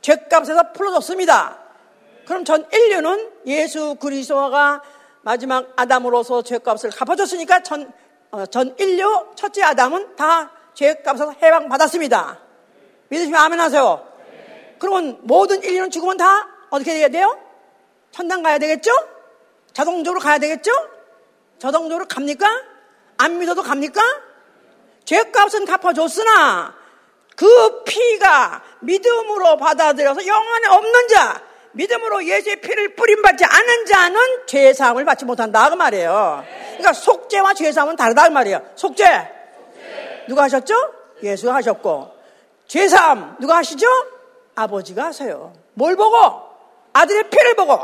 죄값에서 풀어줬습니다. 그럼 전 인류는 예수 그리스도가 마지막 아담으로서 죄값을 갚아줬으니까 전 인류 첫째 아담은 다 죄값에서 해방받았습니다. 믿으시면 아멘하세요. 그러면 모든 인류는 죽으면 다 어떻게 돼야 돼요? 천당 가야 되겠죠? 자동적으로 가야 되겠죠? 자동적으로 갑니까? 안 믿어도 갑니까? 죄값은 갚아줬으나 그 피가 믿음으로 받아들여서 영안에 없는 자, 믿음으로 예수의 피를 뿌림받지 않은 자는 죄사함을 받지 못한다 그 말이에요. 그러니까 속죄와 죄사함은 다르다 그 말이에요. 속죄 누가 하셨죠? 예수가 하셨고, 죄사함 누가 하시죠? 아버지가 하세요. 뭘 보고? 아들의 피를 보고,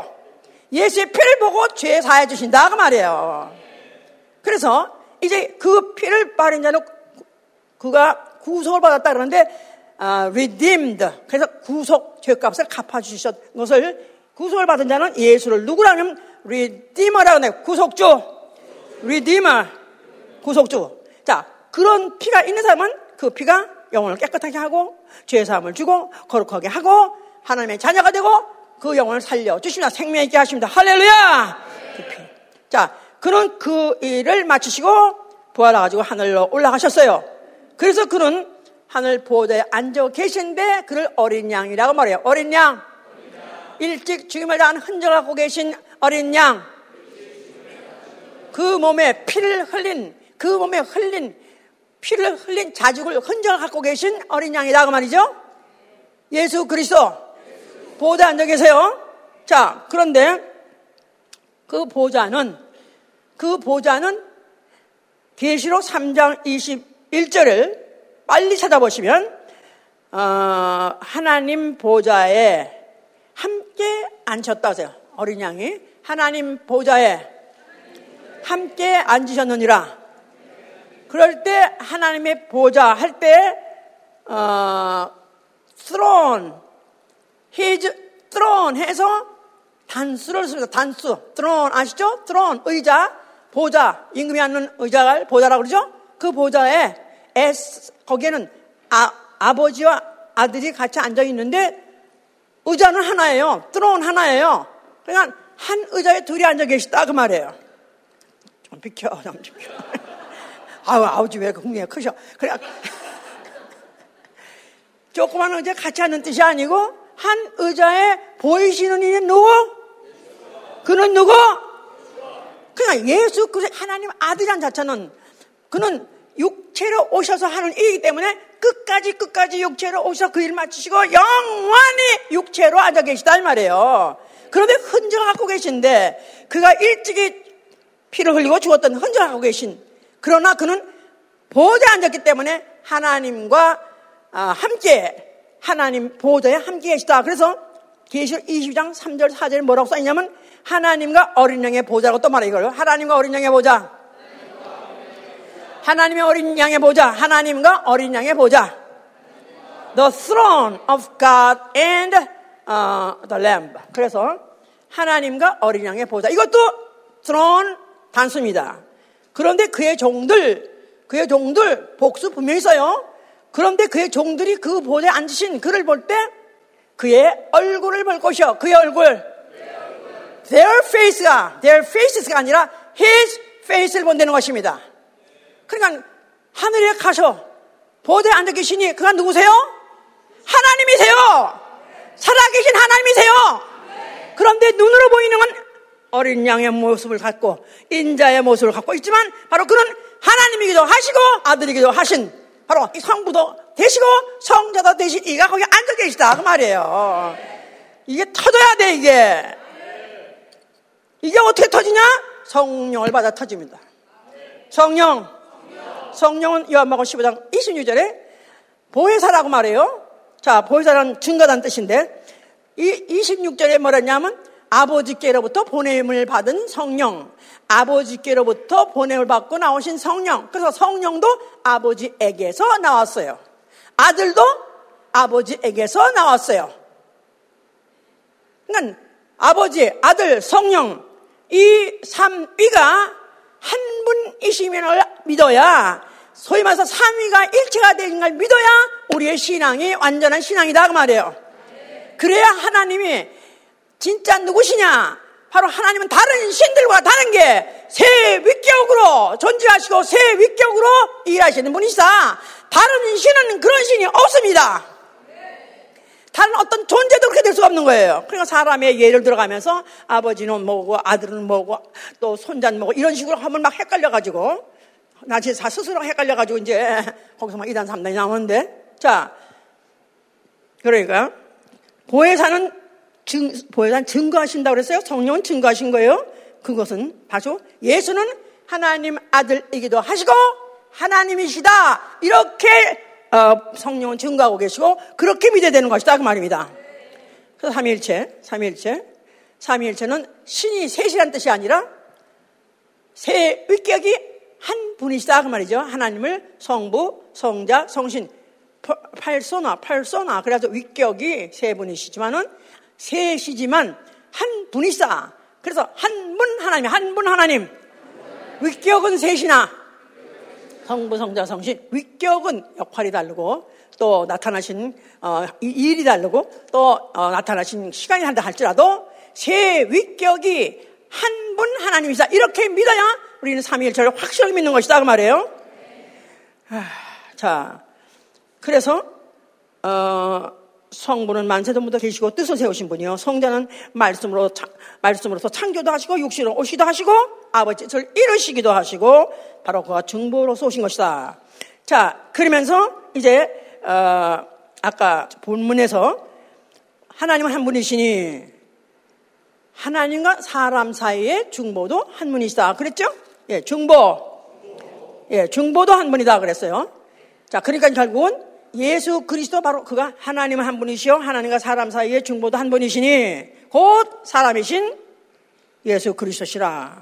예수의 피를 보고 죄 사해 주신다 그 말이에요. 그래서 이제 그 피를 바른 자는 그가 구속을 받았다 그러는데, redeemed. 그래서 구속, 죄값을 갚아주셨던 것을, 구속을 받은 자는 예수를 누구라면 redeemer라고 해요. 구속주, redeemer, 구속주. 자, 그런 피가 있는 사람은 그 피가 영혼을 깨끗하게 하고 죄사함을 주고 거룩하게 하고 하나님의 자녀가 되고 그 영혼을 살려주십니다. 생명 있게 하십니다. 할렐루야. 그 피. 자, 그는 그 일을 마치시고 부활해가지고 하늘로 올라가셨어요. 그래서 그는 하늘 보호자에 앉아 계신데 그를 어린 양이라고 말해요. 어린 양. 일찍 죽임을 당한 흔적을 갖고 계신 어린 양. 그 몸에 피를 흘린, 피를 흘린 자죽을 흔적을 갖고 계신 어린 양이라고 말이죠. 예수 그리스도. 보호자에 앉아 계세요. 자, 그런데 그 보호자는 계시록 3장 21절을 빨리 찾아보시면, 하나님 보좌에 함께 앉혔다 하세요. 어린 양이 하나님 보좌에 함께 앉으셨느니라. 그럴 때 하나님의 보좌 할 때 throne, his throne 해서 단수를 씁니다. 단수, throne 아시죠? throne 의자, 보좌, 임금이 앉는 의자를 보좌라고 그러죠? 그 보좌에 S 거기에는 아버지와 아들이 같이 앉아 있는데 의자는 하나예요. throne 하나예요. 그러니까 한 의자에 둘이 앉아 계시다 그 말이에요. 좀 비켜, 좀 비켜. 아버지 왜 궁리해 크셔. 그래. 조그만 의자에 같이 앉는 뜻이 아니고 한 의자에 보이시는 이는 누구? 그는 누구? 그냥 예수 그리스도 하나님 아들이란 자체는 그는 육체로 오셔서 하는 일이기 때문에 끝까지 육체로 오셔서 그 일 마치시고 영원히 육체로 앉아 계시다 이 말이에요. 그런데 흔적을 갖고 계신데 그가 일찍이 피를 흘리고 죽었던 흔적을 갖고 계신, 그러나 그는 보좌에 앉았기 때문에 하나님과 함께 하나님 보좌에 함께 계시다. 그래서 계시록 20장 3절 4절에 뭐라고 써있냐면 하나님과 어린 양의 보좌라고 또 말해요. 이걸 하나님과 어린 양의 보좌, 하나님의 어린 양의 보좌, 하나님과 어린 양의 보좌. The throne of God and the Lamb. 그래서 하나님과 어린 양의 보좌. 이것도 throne 단수입니다. 그런데 그의 종들 복수 분명히 있어요. 그런데 그의 종들이 그 보좌에 앉으신 그를 볼 때 그의 얼굴을 볼 것이요. 그의 얼굴. Their faces가 아니라 his face를 본다는 것입니다. 그러니까 하늘에 가서 보좌에 앉아 계시니 그가 누구세요? 하나님이세요. 살아계신 하나님이세요. 그런데 눈으로 보이는 건 어린 양의 모습을 갖고 인자의 모습을 갖고 있지만 바로 그는 하나님이기도 하시고 아들이기도 하신 바로 성부도 되시고 성자도 되신 이가 거기 앉아 계시다 그 말이에요. 이게 터져야 돼. 이게 어떻게 터지냐? 성령을 받아 터집니다. 성령은 요한복음 15장 26절에 보혜사라고 말해요. 자, 보혜사라는 증거란 뜻인데 이 26절에 뭐랬냐면 아버지께로부터 보냄을 받은 성령, 아버지께로부터 보냄을 받고 나오신 성령. 그래서 성령도 아버지에게서 나왔어요. 아들도 아버지에게서 나왔어요. 그러니까 아버지, 아들, 성령 이 삼위가 한 분이시면을 믿어야, 소위 말해서 삼위가 일체가 되는 걸 믿어야 우리의 신앙이 완전한 신앙이다 그 말이에요. 그래야 하나님이 진짜 누구시냐? 바로 하나님은 다른 신들과 다른 게 새 위격으로 존재하시고 새 위격으로 일하시는 분이시다. 다른 신은 그런 신이 없습니다. 다른 어떤 존재도 그렇게 될 수가 없는 거예요. 그러니까 사람의 예를 들어가면서 아버지는 뭐고 아들은 뭐고 또 손자는 뭐고 이런 식으로 하면 막 헷갈려가지고 나 진짜 스스로 헷갈려가지고 이제 거기서 막 2단 3단이 나오는데, 자 그러니까 보혜사는 증거하신다고 그랬어요. 성령은 증거하신 거예요. 그것은 바로 예수는 하나님 아들이기도 하시고 하나님이시다 이렇게 성령은 증거하고 계시고 그렇게 믿어야 되는 것이다 그 말입니다. 그래서 삼위일체는 신이 셋이란 뜻이 아니라 세 위격이 한 분이시다 그 말이죠. 하나님을 성부, 성자, 성신 팔소나 그래서 위격이 세 분이시지만은 셋이지만 한 분이시다. 그래서 한 분 하나님, 한 분 하나님. 위격은 셋이나 성부, 성자, 성신. 위격은 역할이 다르고 또 나타나신 일이 다르고 또 나타나신 시간이 한다 할지라도 세 위격이 한 분 하나님이시다. 이렇게 믿어야 우리는 삼위일체를 확실하게 믿는 것이다 그 말이에요. 자, 그래서 성부는 만세전부터 계시고 뜻을 세우신 분이요. 성자는 말씀으로서 창조도 하시고 육신으로 오시기도 하시고 아버지 뜻을 이루시기도 하시고 바로 그가 중보로서 오신 것이다. 자, 그러면서 이제 아까 본문에서 하나님은 한 분이시니 하나님과 사람 사이의 중보도 한 분이시다 그랬죠? 예, 중보도 한 분이다 그랬어요. 자, 그러니까 결국은 예수 그리스도 바로 그가 하나님은 한 분이시요 하나님과 사람 사이의 중보도 한 분이시니 곧 사람이신 예수 그리스도시라.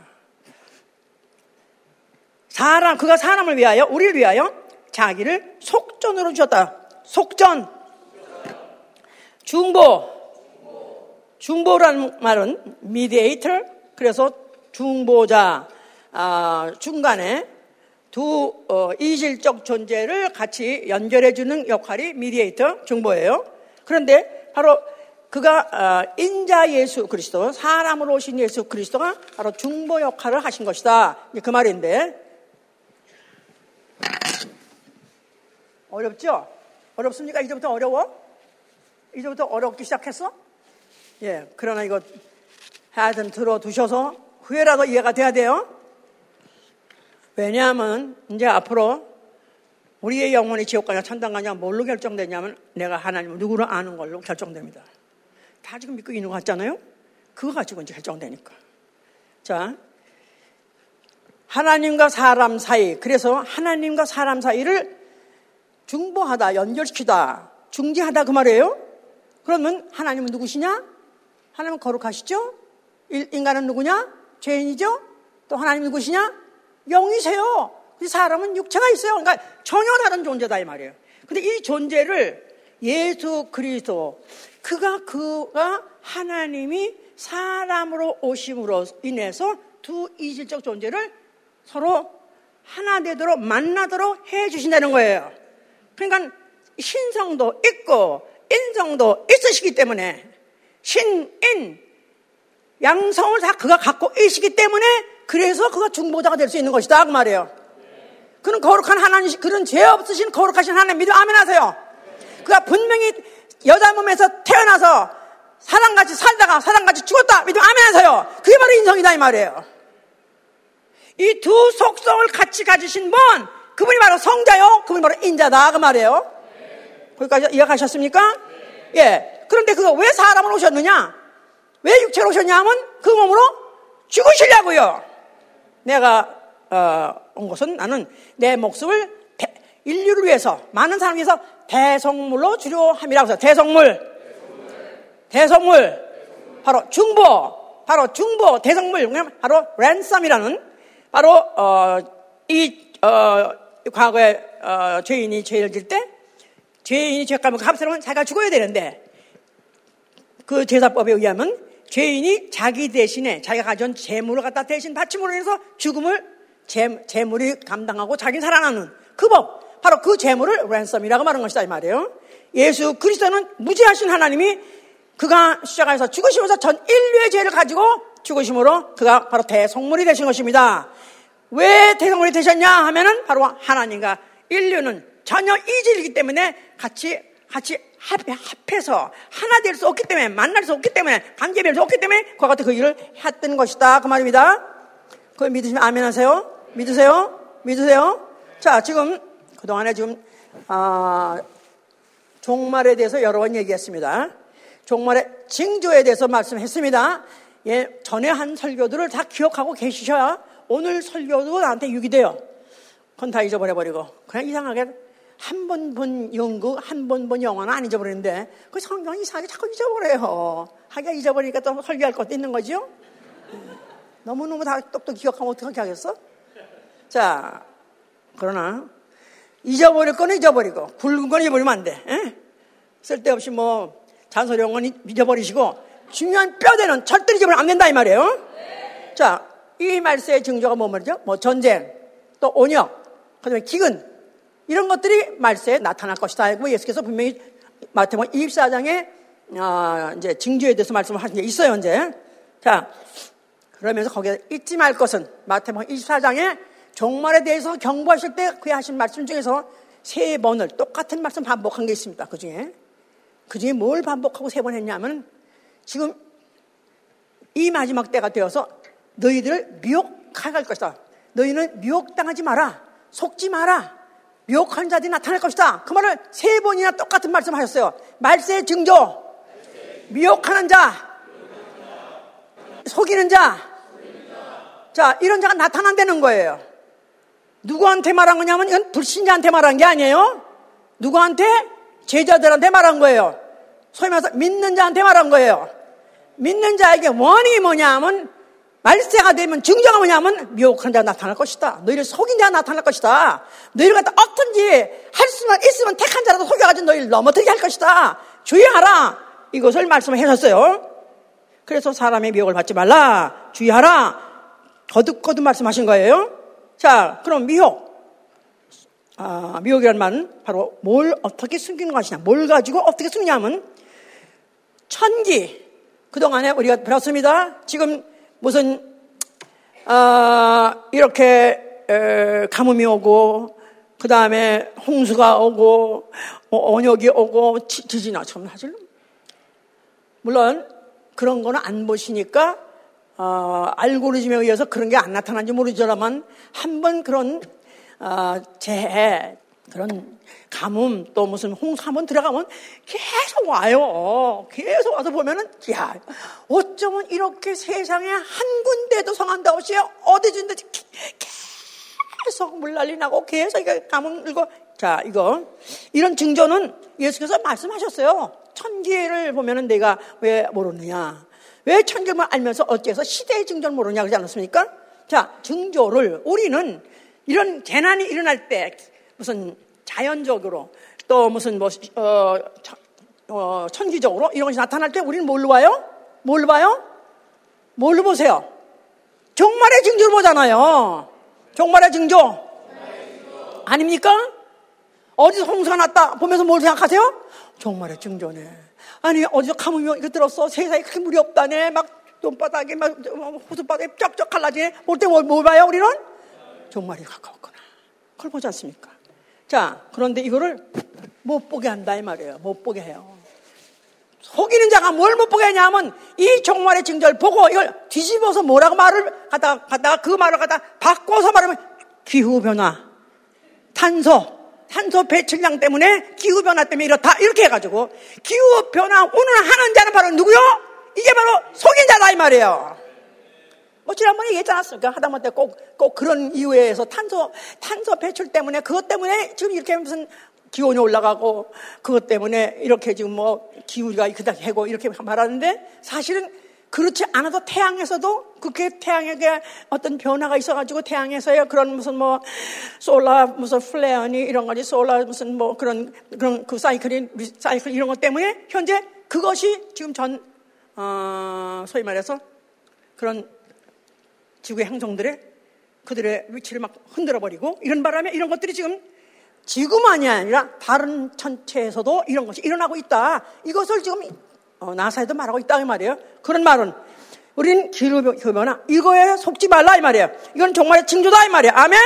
사람, 그가 사람을 위하여, 우리를 위하여 자기를 속전으로 주었다. 속전, 중보. 중보라는 말은 mediator, 그래서 중보자, 중간에 두 이질적 존재를 같이 연결해주는 역할이 mediator, 중보예요. 그런데 바로 그가 인자 예수 그리스도, 사람으로 오신 예수 그리스도가 바로 중보 역할을 하신 것이다, 그 말인데. 어렵죠? 어렵습니까? 이제부터 어려워? 이제부터 어렵기 시작했어? 예, 그러나 이거 하여튼 들어두셔서 후회라도 이해가 돼야 돼요. 왜냐하면 이제 앞으로 우리의 영혼이 지옥 가냐 천당 가냐 뭘로 결정되냐면 내가 하나님을 누구로 아는 걸로 결정됩니다. 다 지금 믿고 있는 것 같잖아요. 그거 가지고 이제 결정되니까. 자, 하나님과 사람 사이, 그래서 하나님과 사람 사이를 중보하다, 연결시키다, 중지하다, 그 말이에요. 그러면 하나님은 누구시냐? 하나님은 거룩하시죠? 인간은 누구냐? 죄인이죠? 또 하나님은 누구시냐? 영이세요. 근데 사람은 육체가 있어요. 그러니까 전혀 다른 존재다, 이 말이에요. 근데 이 존재를 예수 그리스도, 그가 하나님이 사람으로 오심으로 인해서 두 이질적 존재를 서로 하나 되도록 만나도록 해 주신다는 거예요. 그러니까 신성도 있고 인성도 있으시기 때문에, 신인 양성을 다 그가 갖고 있으시기 때문에, 그래서 그가 중보자가 될 수 있는 것이다, 그 말이에요. 그는 거룩한 하나님, 그는 죄 없으신 거룩하신 하나님 믿어 아멘하세요. 그가 분명히 여자 몸에서 태어나서 사람같이 살다가 사람같이 죽었다 믿어 아멘하세요. 그게 바로 인성이다, 이 말이에요. 이 두 속성을 같이 가지신 분, 그분이 바로 성자요, 그분이 바로 인자다, 그 말이에요. 거기까지 이해하셨습니까? 예. 그런데 그가 왜 사람으로 오셨느냐? 왜 육체로 오셨냐 하면 그 몸으로 죽으시려고요. 내가 온 것은, 나는 내 목숨을 인류를 위해서, 많은 사람을 위해서 대속물로 주려 함이라고 해서, 대속물. 바로 중보, 대속물, 바로 랜섬이라는, 바로 과거에 죄인이 죄를 질 때 죄인이 죄값을 갚으려면 자기가 죽어야 되는데, 그 제사법에 의하면 죄인이 자기 대신에 자기가 가져온 재물을 갖다 대신 바침으로 해서 죽음을 재물이 감당하고 자기는 살아나는 그 법, 바로 그 재물을 랜섬이라고 말하는 것이다, 이 말이에요. 예수 그리스도는 무죄하신 하나님이 그가 십자가에서 죽으시면서 전 인류의 죄를 가지고 죽으심으로 그가 바로 대속물이 되신 것입니다. 왜 대속물이 되셨냐 하면은 바로 하나님과 인류는 전혀 이질이기 때문에 같이 합해서 하나 될 수 없기 때문에, 만날 수 없기 때문에, 관계될 수 없기 때문에 그와 같은 그 일을 했던 것이다, 그 말입니다. 그걸 믿으시면 아멘하세요. 믿으세요. 자, 지금 그동안에 지금 종말에 대해서 여러 번 얘기했습니다. 종말의 징조에 대해서 말씀했습니다. 예, 전에 한 설교들을 다 기억하고 계시셔야 오늘 설교도 나한테 유익이 돼요. 그건 다 잊어버려버리고 그냥 이상하게 한 번 본 연극, 한 번 본 영화는 안 잊어버리는데, 그 성경이 이상하게 자꾸 잊어버려요. 하기가 잊어버리니까 또 설교할 것도 있는 거죠? 너무너무 다 똑똑 기억하면 어떻게 하겠어? 자, 그러나, 잊어버릴 건 잊어버리고, 굵은 건 잊어버리면 안 돼. 에? 쓸데없이 뭐, 잔소리한 건 잊어버리시고, 중요한 뼈대는 절대로 잊어버리면 안 된다, 이 말이에요. 자, 이 말세의 징조가 뭐 말이죠? 뭐, 전쟁, 또 온역, 그 다음에 기근, 이런 것들이 말세에 나타날 것이다. 예수께서 분명히 마태복음 24장에 이제 징조에 대해서 말씀을 하신 게 있어요, 이제. 자, 그러면서 거기에 잊지 말 것은, 마태복음 24장에 종말에 대해서 경고하실 때 그의 하신 말씀 중에서 세 번을 똑같은 말씀 반복한 게 있습니다. 그 중에 뭘 반복하고 세 번 했냐면, 지금 이 마지막 때가 되어서 너희들을 미혹할 것이다. 너희는 미혹당하지 마라. 속지 마라. 미혹한 자들이 나타날 것이다. 그 말을 세 번이나 똑같은 말씀하셨어요. 말세의 징조, 미혹하는 자, 속이는 자. 자, 이런 자가 나타난다는 거예요. 누구한테 말한 거냐면, 이건 불신자한테 말한 게 아니에요. 누구한테? 제자들한테 말한 거예요. 소위 말해서 믿는 자한테 말한 거예요. 믿는 자에게 원인이 뭐냐 하면 말세가 되면 증거가 뭐냐면 미혹한 자가 나타날 것이다. 너희를 속인 자가 나타날 것이다. 너희를 갖다 어떤지 할 수만 있으면 택한 자라도 속여가지고 너희를 넘어뜨리게 할 것이다. 주의하라. 이것을 말씀하셨어요. 그래서 사람의 미혹을 받지 말라. 주의하라. 거듭거듭 말씀하신 거예요. 자, 그럼 미혹. 미혹이란 말은 바로 뭘 어떻게 숨기는 것이냐. 뭘 가지고 어떻게 숨기냐면 천기. 그동안에 우리가 배웠습니다. 지금 무슨 이렇게 가뭄이 오고 그 다음에 홍수가 오고 언역이 오고 지진아 참 사실 물론 그런 거는 안 보시니까 알고리즘에 의해서 그런 게 안 나타나는지 모르지만 한번 그런 재해 그런 가뭄 또 무슨 홍수 한번 들어가면 계속 와요. 계속 와서 보면은 야 어쩌면 이렇게 세상에 한 군데도 성한다 없이 어디든지 계속 물난리 나고 계속 가뭄 들고 자 이거 이런 징조는 예수께서 말씀하셨어요. 천기를 보면은 내가 왜 모르느냐? 왜 천기만 알면서 어째서 시대의 징조를 모르냐 그러지 않았습니까? 자 징조를 우리는 이런 재난이 일어날 때. 무슨 자연적으로 또 무슨 천기적으로 이런 것이 나타날 때 우리는 뭘로 봐요? 뭘로 봐요? 뭘로 보세요? 종말의 징조를 보잖아요. 종말의 징조 아닙니까? 어디서 홍수가 났다 보면서 뭘 생각하세요? 종말의 징조네. 아니 어디서 가뭄이 이거 들었어. 세상에 크게 물이 없다네. 막 돈바닥에 막 호수바닥에 쫙쫙 갈라지네. 볼 때 뭘 봐요 우리는? 종말이 가까웠구나. 그걸 보지 않습니까? 자, 그런데 이거를 못 보게 한다 이 말이에요. 못 보게 해요. 속이는 자가 뭘 못 보게 하냐면 이 종말의 징조를 보고 이걸 뒤집어서 뭐라고 말을 갖다가 그 말을 갖다가 바꿔서 말하면 기후변화, 탄소 배출량 때문에 기후변화 때문에 이렇다 이렇게 해가지고 기후변화 운운하는 자는 바로 누구요? 이게 바로 속인 자다 이 말이에요. 뭐 지난번에 얘기했지 않았습니까? 하다못해 꼭 그런 이유에서 탄소 배출 때문에 그것 때문에 지금 이렇게 무슨 기온이 올라가고 그것 때문에 이렇게 지금 뭐 기후가 그닥 해고 이렇게 말하는데 사실은 그렇지 않아도 태양에서도 그렇게 태양에게 어떤 변화가 있어가지고 태양에서의 그런 무슨 뭐 솔라 무슨 플레어니 이런 거지 솔라 무슨 뭐 그런 그 사이클 이런 것 때문에 현재 그것이 지금 소위 말해서 그런 지구의 행성들의 그들의 위치를 막 흔들어버리고 이런 바람에 이런 것들이 지금 지구만이 아니라 다른 천체에서도 이런 것이 일어나고 있다. 이것을 지금 나사에도 말하고 있다 이 말이에요. 그런 말은 우린 기후변화 이거에 속지 말라 이 말이에요. 이건 정말 징조다 이 말이에요. 아멘?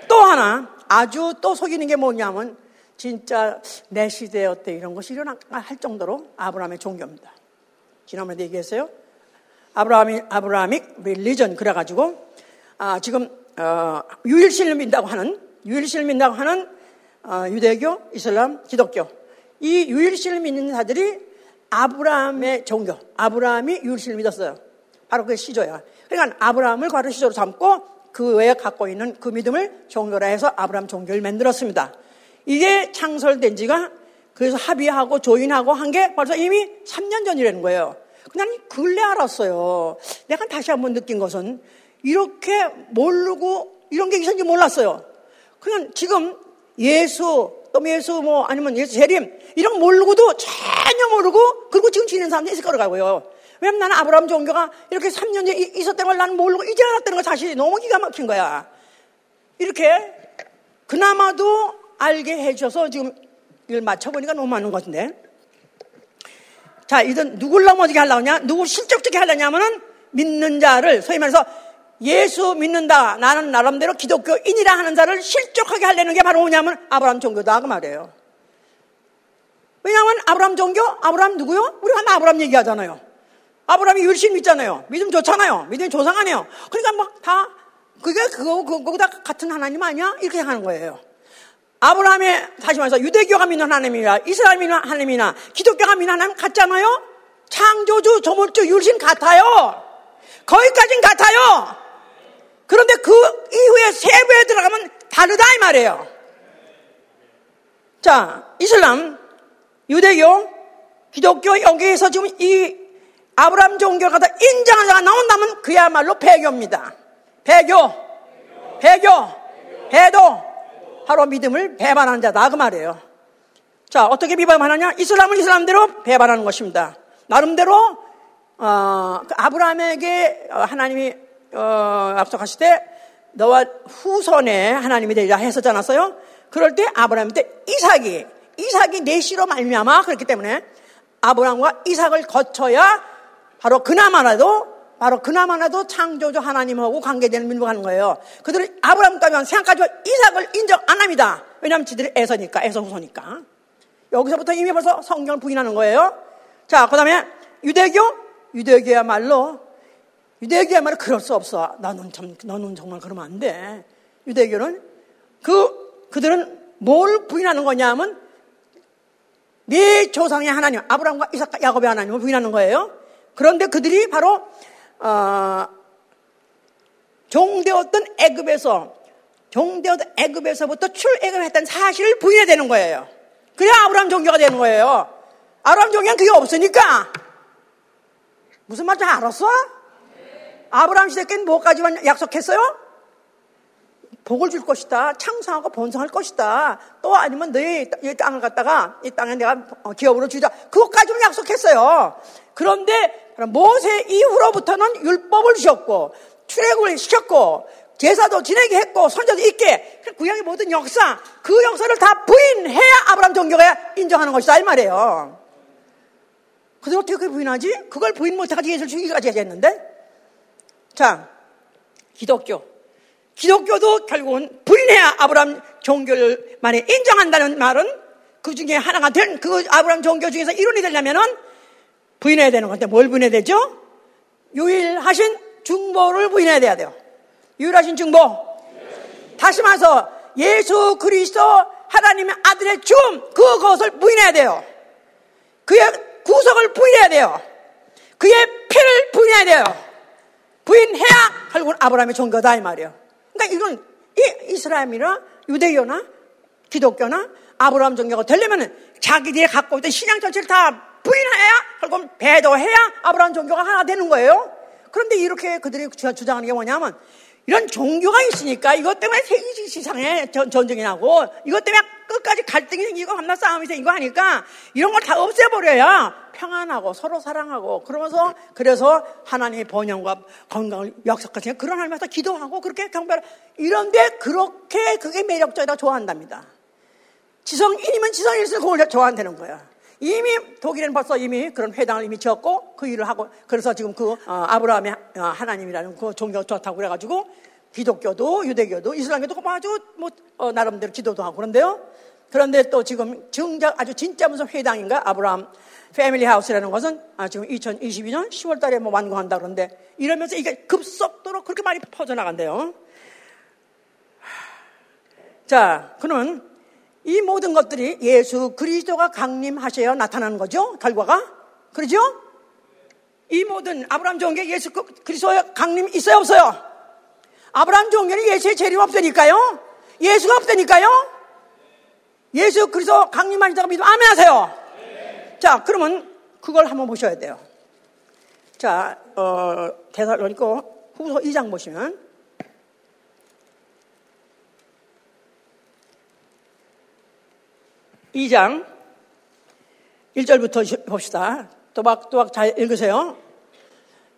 네. 또 하나 아주 또 속이는 게 뭐냐면 진짜 내 시대에 어때 이런 것이 일어날 정도로 아브라함의 종교입니다. 지난번에 얘기했어요. 아브라함이 릴리전 그래가지고 지금 유일신을 믿다고 하는 유대교, 이슬람, 기독교 이 유일신을 믿는 자들이 아브라함의 종교 아브라함이 유일신을 믿었어요. 바로 그게 시조야. 그러니까 아브라함을 과로 시조로 삼고 그 외에 갖고 있는 그 믿음을 종교라 해서 아브라함 종교를 만들었습니다. 이게 창설된 지가 그래서 합의하고 조인하고 한 게 벌써 이미 3년 전이라는 거예요. 나는 근래 알았어요. 내가 다시 한번 느낀 것은 이렇게 모르고 이런 게 있었는지 몰랐어요. 그냥 지금 예수 뭐 아니면 예수 재림 이런 거 모르고도 전혀 모르고 그리고 지금 지내는 사람들이 있을 거라고요. 왜냐면 나는 아브라함 종교가 이렇게 3년 전에 있었던 걸 나는 모르고 이제 알았다는 거 사실 너무 기가 막힌 거야. 이렇게 그나마도 알게 해줘서 지금 이걸 맞춰보니까 너무 많은 것 같은데. 자, 이든 누굴 넘어지게 하려고 하냐? 누구 실적지게 하려고 하냐면은 믿는 자를, 소위 말해서 예수 믿는다. 나는 나름대로 기독교인이라 하는 자를 실족하게 하려는 게 바로 뭐냐면 아브라함 종교다. 그 말이에요. 왜냐하면 아브라함 종교, 아브라함 누구요? 우리가 아브라함 얘기하잖아요. 아브라함이 율신 믿잖아요. 믿음 좋잖아요. 믿음이 조상 아니에요. 그러니까 뭐 다, 그거 다 같은 하나님 아니야? 이렇게 하는 거예요. 아브라함의 다시 말해서 유대교가 믿는 하나님이나 이스라엘 믿는 하나님이나 기독교가 믿는 하나님 같잖아요. 창조주, 조물주, 율신 같아요. 거기까지는 같아요. 그런데 그 이후에 세부에 들어가면 다르다 이 말이에요. 자, 이슬람, 유대교, 기독교 여기에서 지금 이 아브라함 종교가 다 인정하는 자가 나온다면 그야말로 배교입니다. 배교. 배도. 바로 믿음을 배반하는 자다 그 말이에요. 자, 어떻게 배반하냐? 이슬람은 이슬람대로 배반하는 것입니다. 나름대로 아브라함에게 하나님이 약속하실 때 너와 후손에 하나님이 되리라 했었지 않았어요? 그럴 때 아브라함한테 이삭이 내시로 말미암아 그렇기 때문에 아브라함과 이삭을 거쳐야 바로 그나마라도 창조주 하나님하고 관계되는 민족 하는 거예요. 그들은 아브라함까지만 생각하지만 이삭을 인정 안 합니다. 왜냐하면 지들이 애서 후손이니까. 여기서부터 이미 벌써 성경을 부인하는 거예요. 자, 그 다음에 유대교야말로 그럴 수 없어. 너는 정말 그러면 안 돼. 유대교는 그들은 뭘 부인하는 거냐 하면 네 조상의 하나님, 아브라함과 이삭과 야곱의 하나님을 부인하는 거예요. 그런데 그들이 바로 종되었던 애굽에서부터 출애굽했다는 사실을 부인해야 되는 거예요. 그래야 아브라함 종교가 되는 거예요. 아브라함 종교는 그게 없으니까. 무슨 말인지 알았어? 아브라함 시대께는 무엇까지만 약속했어요? 복을 줄 것이다. 창성하고 번성할 것이다. 또 아니면 너희 이 땅을 갖다가 이 땅에 내가 기업으로 주자. 그것까지만 약속했어요. 그런데 모세 이후로부터는 율법을 주셨고 출애굽을 시켰고 제사도 지내게 했고 선자도 있게 구약의 모든 역사 그 역사를 다 부인해야 아브라함 종교가 인정하는 것이다 이 말이에요. 그래서 어떻게 그걸 부인하지? 그걸 부인 못하지 예수를 죽이기까지 했는데. 자, 기독교도 결국은 부인해야 아브라함 종교를 만에 인정한다는 말은 그 중에 하나가 된 그 아브라함 종교 중에서 이론이 되려면은 부인해야 되는 건데 뭘 부인해야 되죠? 유일하신 중보를 부인해야 돼요. 유일하신 중보. 다시 말해서 예수 그리스도 하나님의 아들의 줌 그것을 부인해야 돼요. 그의 구속을 부인해야 돼요. 그의 피를 부인해야 돼요. 부인해야 결국은 아브라함의 종교다 이 말이에요. 그러니까 이건 이슬람이나 유대교나 기독교나 아브라함 종교가 되려면 자기들이 갖고 있던 신앙 전체를 다 부인해야 결국은 배도해야 아브라함 종교가 하나 되는 거예요. 그런데 이렇게 그들이 주장하는 게 뭐냐면 이런 종교가 있으니까 이것 때문에 세계 시상에 전쟁이 나고 이것 때문에 끝까지 갈등이 생기고 밤낮 싸움이 생기고 하니까 이런 걸 다 없애버려야 평안하고 서로 사랑하고 그러면서 그래서 하나님의 번영과 건강을 약속하시는 그런 하나님께서 기도하고 그렇게 경배를 이런데 그렇게 그게 매력적이다 좋아한답니다. 지성인이면 지성일수록 그걸 좋아한다는 거야. 이미 독일에는 벌써 이미 그런 회당을 이미 지었고 그 일을 하고 그래서 지금 그 아브라함의 하나님이라는 그 종교가 좋다고 그래가지고 기독교도 유대교도 이슬람교도 아주 뭐 나름대로 기도도 하고 그런데 또 지금 아주 진짜 무슨 회당인가 아브라함 패밀리 하우스라는 것은 지금 2022년 10월 달에 뭐 완공한다 그러는데 이러면서 이게 급속도로 그렇게 많이 퍼져나간대요. 자, 그러면 이 모든 것들이 예수 그리스도가 강림하셔야 나타나는 거죠. 결과가. 그러죠? 이 모든 아브라함 종교에 예수 그리스도의 강림이 있어요 없어요? 아브라함 종교는 예수의 재림 없으니까요. 예수가 없으니까요. 예수 그리스도 강림하신다고 믿으면 아멘 하세요. 네. 자, 그러면 그걸 한번 보셔야 돼요. 자, 데살로니가후서 2장 보시면 이 장 1절부터 봅시다. 또박또박 잘 읽으세요.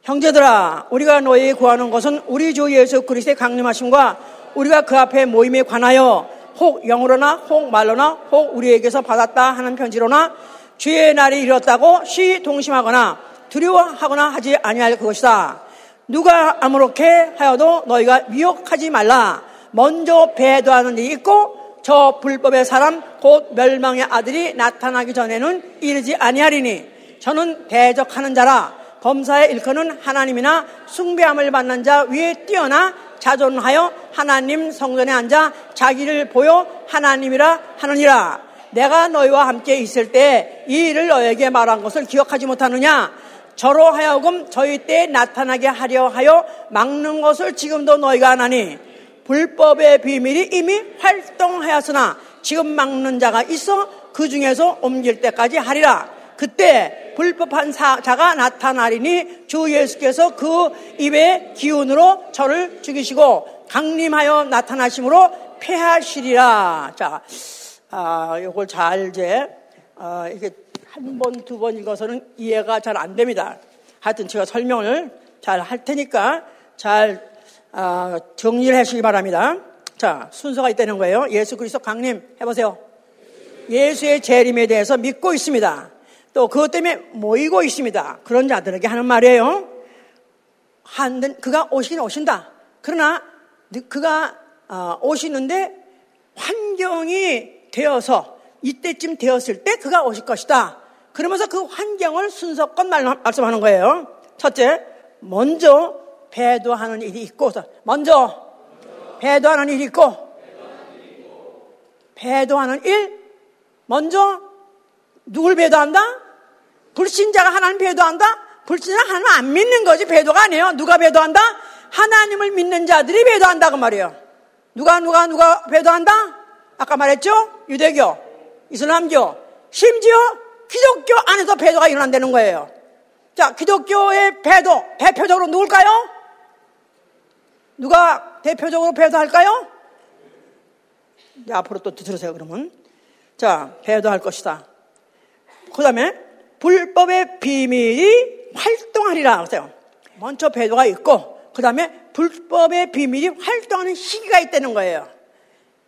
형제들아, 우리가 너희에게 구하는 것은 우리 주 예수 그리스도의 강림하심과 우리가 그 앞에 모임에 관하여 혹 영어로나 혹 말로나 혹 우리에게서 받았다 하는 편지로나 주의 날이 이르렀다고 쉬 동심하거나 두려워하거나 하지 아니할 그것이다. 누가 아무렇게 하여도 너희가 미혹하지 말라. 먼저 배도하는 일이 있고 저 불법의 사람 곧 멸망의 아들이 나타나기 전에는 이르지 아니하리니 저는 대적하는 자라 범사의 일컫는 하나님이나 숭배함을 받는 자 위에 뛰어나 자존하여 하나님 성전에 앉아 자기를 보여 하나님이라 하느니라. 내가 너희와 함께 있을 때 이 일을 너희에게 말한 것을 기억하지 못하느냐. 저로 하여금 저희 때에 나타나게 하려 하여 막는 것을 지금도 너희가 안 하니 불법의 비밀이 이미 활동하였으나 지금 막는 자가 있어 그 중에서 옮길 때까지 하리라. 그때 불법한 자가 나타나리니 주 예수께서 그 입의 기운으로 저를 죽이시고 강림하여 나타나심으로 폐하시리라. 자, 요걸 잘 이제 이게 한 번, 두 번 읽어서는 이해가 잘 안 됩니다. 하여튼 제가 설명을 잘 할 테니까 잘 정리를 해주시기 바랍니다. 자, 순서가 있다는 거예요. 예수 그리스도 강림 해보세요. 예수의 재림에 대해서 믿고 있습니다. 또 그것 때문에 모이고 있습니다. 그런 자들에게 하는 말이에요. 그가 오시긴 오신다. 그러나 그가 오시는데 환경이 되어서 이때쯤 되었을 때 그가 오실 것이다. 그러면서 그 환경을 순서껏 말씀하는 거예요. 첫째, 먼저 배도하는 일이 있고, 먼저 배도하는 일이 있고, 배도하는 일, 먼저 누굴 배도한다? 불신자가 하나님 배도한다? 불신자는 하나님 안 믿는 거지 배도가 아니에요. 누가 배도한다? 하나님을 믿는 자들이 배도한다고 말이에요. 누가 배도한다? 아까 말했죠? 유대교, 이슬람교, 심지어 기독교 안에서 배도가 일어난다는 거예요. 자, 기독교의 배도, 대표적으로 누굴까요? 누가 대표적으로 배도할까요? 이제 앞으로 또 들으세요, 그러면. 자, 배도할 것이다. 그 다음에 불법의 비밀이 활동하리라 하세요. 먼저 배도가 있고 그 다음에 불법의 비밀이 활동하는 시기가 있다는 거예요.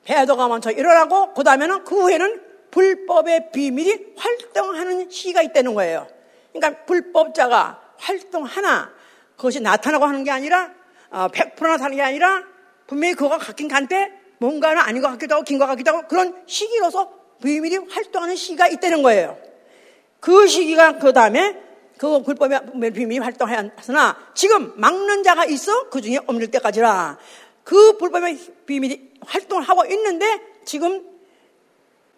배도가 먼저 일어나고 그 다음에는 그 후에는 불법의 비밀이 활동하는 시기가 있다는 거예요. 그러니까 불법자가 활동하나 그것이 나타나고 하는 게 아니라 100% 나타나는 게 아니라 분명히 그거가 같긴 간데 뭔가는 아닌 것 같기도 하고 긴 것 같기도 하고 그런 시기로서 비밀이 활동하는 시기가 있다는 거예요. 그 시기가 그 다음에 그 불법의 비밀이 활동하였으나 지금 막는 자가 있어 그 중에 없을 때까지라. 그 불법의 비밀이 활동을 하고 있는데 지금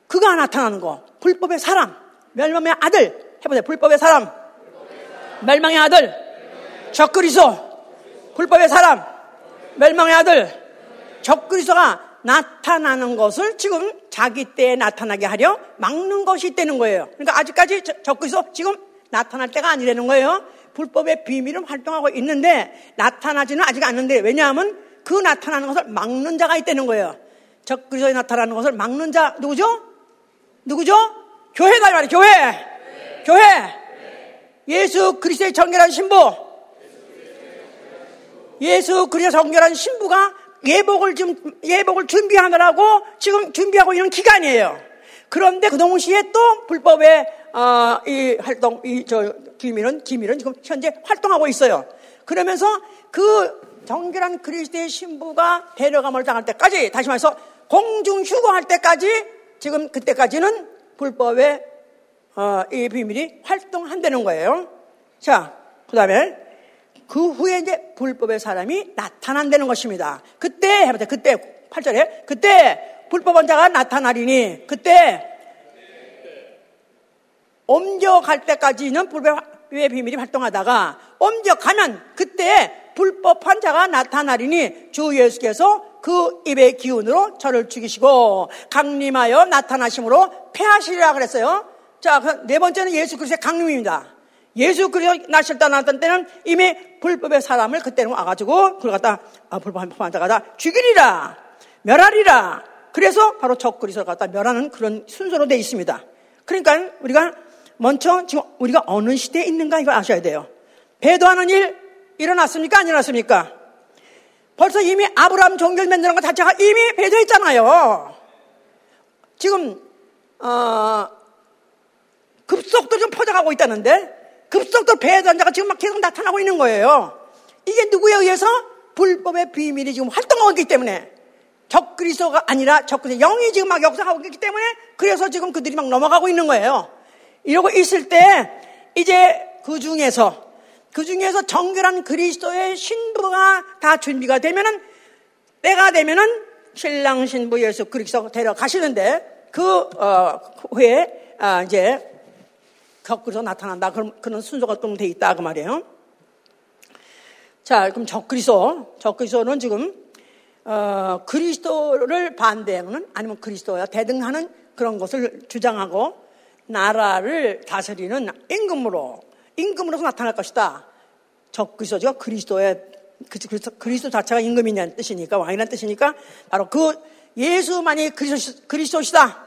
그가 나타나는 거. 불법의 사람, 멸망의 아들 해보세요. 불법의 사람, 멸망의 아들, 적그리스도. 불법의 사람, 멸망의 아들, 적그리스도가 나타나는 것을 지금 자기 때에 나타나게 하려 막는 것이 있다는 거예요. 그러니까 아직까지 적그리스도 지금 나타날 때가 아니라는 거예요. 불법의 비밀을 활동하고 있는데 나타나지는 아직 않는데 왜냐하면 그 나타나는 것을 막는 자가 있다는 거예요. 적그리스도에 나타나는 것을 막는 자 누구죠? 누구죠? 교회다 이 말이에요. 교회. 네. 교회. 네. 예수 그리스도의 정결한 신부. 예수 그리스도의 정결한 신부가 예복을 준비하느라고 지금 준비하고 있는 기간이에요. 그런데 그 동시에 또 불법의 기밀은 지금 현재 활동하고 있어요. 그러면서 그 정결한 그리스도의 신부가 데려감을 당할 때까지, 다시 말해서 공중 휴거할 때까지, 지금 그때까지는 불법의 이 비밀이 활동한다는 거예요. 자, 그다음에. 그 후에 이제 불법의 사람이 나타난다는 것입니다. 그때, 해보세요. 그때, 8절에. 그때, 불법한 자가 나타나리니, 그때, 옮겨갈 때까지는 불법의 비밀이 활동하다가, 옮겨가면, 그때, 불법한 자가 나타나리니, 주 예수께서 그 입의 기운으로 저를 죽이시고, 강림하여 나타나심으로 폐하시리라 그랬어요. 자, 네 번째는 예수 그리스도의 강림입니다. 예수 그리스도 나셨다 나왔던 때는 이미 불법의 사람을 그때는 와가지고 그걸 갖다 불법한 자가 다 죽이리라 멸하리라. 그래서 바로 적그리스도를 갖다 멸하는 그런 순서로 되어 있습니다. 그러니까 우리가 먼저 지금 우리가 어느 시대에 있는가 이걸 아셔야 돼요. 배도하는 일 일어났습니까? 안 일어났습니까? 벌써 이미 아브라함 종교를 만드는 것 자체가 이미 배도했잖아요. 지금 급속도 좀 퍼져가고 있다는데 급속도로 배도한자가 지금 막 계속 나타나고 있는 거예요. 이게 누구에 의해서? 불법의 비밀이 지금 활동하고 있기 때문에 적그리스도가 아니라 적그리스도 영이 지금 막 역사하고 있기 때문에 그래서 지금 그들이 막 넘어가고 있는 거예요. 이러고 있을 때 이제 그 중에서 정결한 그리스도의 신부가 다 준비가 되면은 때가 되면은 신랑 신부 예수 그리스도 데려가시는데 그 후에 이제 적그리스도 나타난다. 그런 순서가 좀 돼 있다 그 말이에요. 자, 그럼 적그리스도는 지금 그리스도를 반대하는 아니면 그리스도와 대등하는 그런 것을 주장하고 나라를 다스리는 임금으로서 나타날 것이다. 적그리스도가 그리스도 자체가 임금이냐는 뜻이니까, 왕이라는 뜻이니까, 바로 그 예수만이 그리스도시다.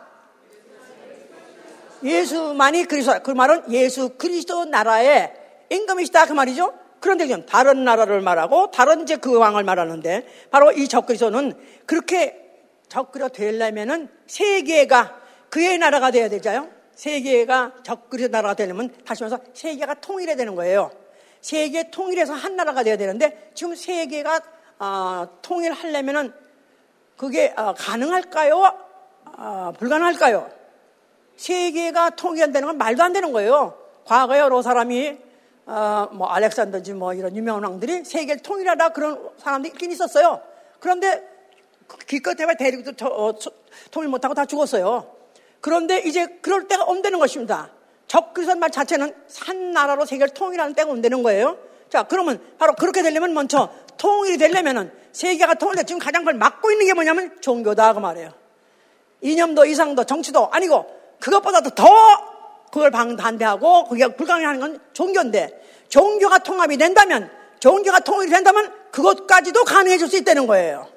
예수만이 그리스도다. 그 말은 예수 그리스도 나라의 임금이시다, 그 말이죠. 그런데 지금 다른 나라를 말하고 다른 이제 그 왕을 말하는데, 바로 이 적그리스도는 그렇게 적그리스도 되려면은 세계가 그의 나라가 돼야 되잖아요. 세계가 적그리스도 나라가 되려면 다시 말해서 세계가 통일해야 되는 거예요. 세계 통일해서 한 나라가 돼야 되는데, 지금 세계가 통일하려면은 그게 가능할까요? 불가능할까요? 세계가 통일한다는 건 말도 안 되는 거예요. 과거에 여러 사람이 알렉산더지 이런 유명한 왕들이 세계를 통일하라 그런 사람들이 있긴 있었어요. 그런데 기껏해봐 대륙도 통일 못하고 다 죽었어요. 그런데 이제 그럴 때가 온다는 것입니다. 적그리스도 말 자체는 산 나라로 세계를 통일하는 때가 온다는 거예요. 자, 그러면 바로 그렇게 되려면 먼저 통일이 되려면은 세계가 통일돼 지금 가장 그걸 막고 있는 게 뭐냐면 종교다, 그 말이에요. 이념도 이상도 정치도 아니고 그것보다도 더 그걸 반대하고 그게 불가능하는 건 종교인데, 종교가 통합이 된다면, 종교가 통일이 된다면 그것까지도 가능해질 수 있다는 거예요.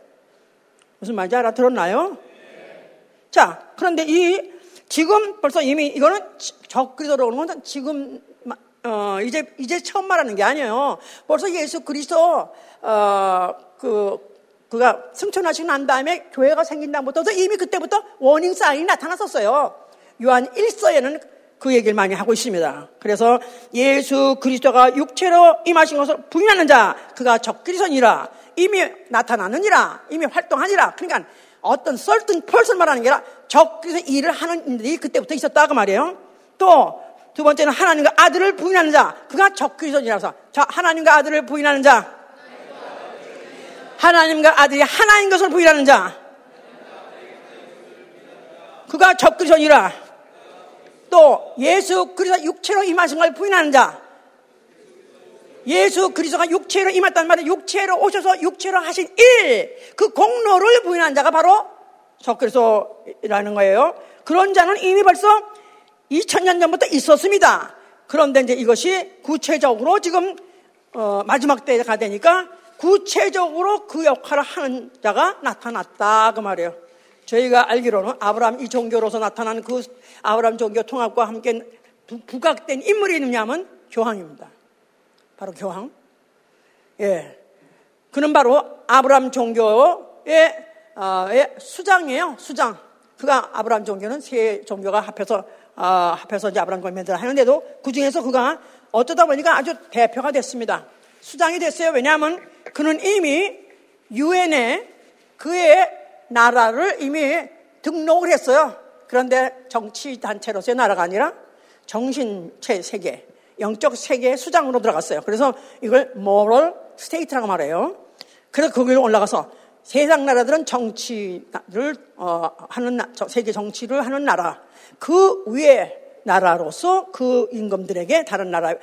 무슨 말인지 알아들었나요? 자, 그런데 이 지금 벌써 이미 이거는 적그리스도로 오는 건 지금 이제 처음 말하는 게 아니에요. 벌써 예수 그리스도 그가 승천하시고 난 다음에 교회가 생긴 다음부터 이미 그때부터 워닝 사인이 나타났었어요. 요한 1서에는 그 얘기를 많이 하고 있습니다. 그래서 예수 그리스도가 육체로 임하신 것을 부인하는 자, 그가 적그리스도니라. 이미 나타나느니라. 이미 활동하니라. 그러니까 어떤 certain person 말하는 게 아니라 적그리스도 일을 하는 일이 그때부터 있었다, 그 말이에요. 또 두 번째는 하나님과 아들을 부인하는 자, 그가 적그리스도니라서, 하나님과 아들을 부인하는 자, 하나님과 아들이 하나인 것을 부인하는 자, 그가 적그리스도니라. 또 예수 그리스도가 육체로 임하신 걸 부인하는 자, 예수 그리스도가 육체로 임했다는 말은 육체로 오셔서 육체로 하신 일, 그 공로를 부인한 자가 바로 적그리스도라는 거예요. 그런 자는 이미 벌써 2000년 전부터 있었습니다. 그런데 이제 이것이 구체적으로 지금 마지막 때가 되니까 구체적으로 그 역할을 하는 자가 나타났다, 그 말이에요. 저희가 알기로는 아브라함 이 종교로서 나타난 그 아브라함 종교 통합과 함께 부각된 인물이 있느냐면 교황입니다. 바로 교황. 예. 그는 바로 아브라함 종교의 수장이에요. 수장. 그가 아브라함 종교는 세 종교가 합해서 이제 아브라함 종교를 하는데도 그 중에서 그가 어쩌다 보니까 아주 대표가 됐습니다. 수장이 됐어요. 왜냐하면 그는 이미 유엔에 그의 나라를 이미 등록을 했어요. 그런데 정치 단체로서의 나라가 아니라 정신체 세계, 영적 세계의 수장으로 들어갔어요. 그래서 이걸 모럴 스테이트라고 말해요. 그래서 거기로 올라가서 세상 나라들은 정치를 하는 세계 정치를 하는 나라, 그 위에 나라로서 그 임금들에게 다른 나라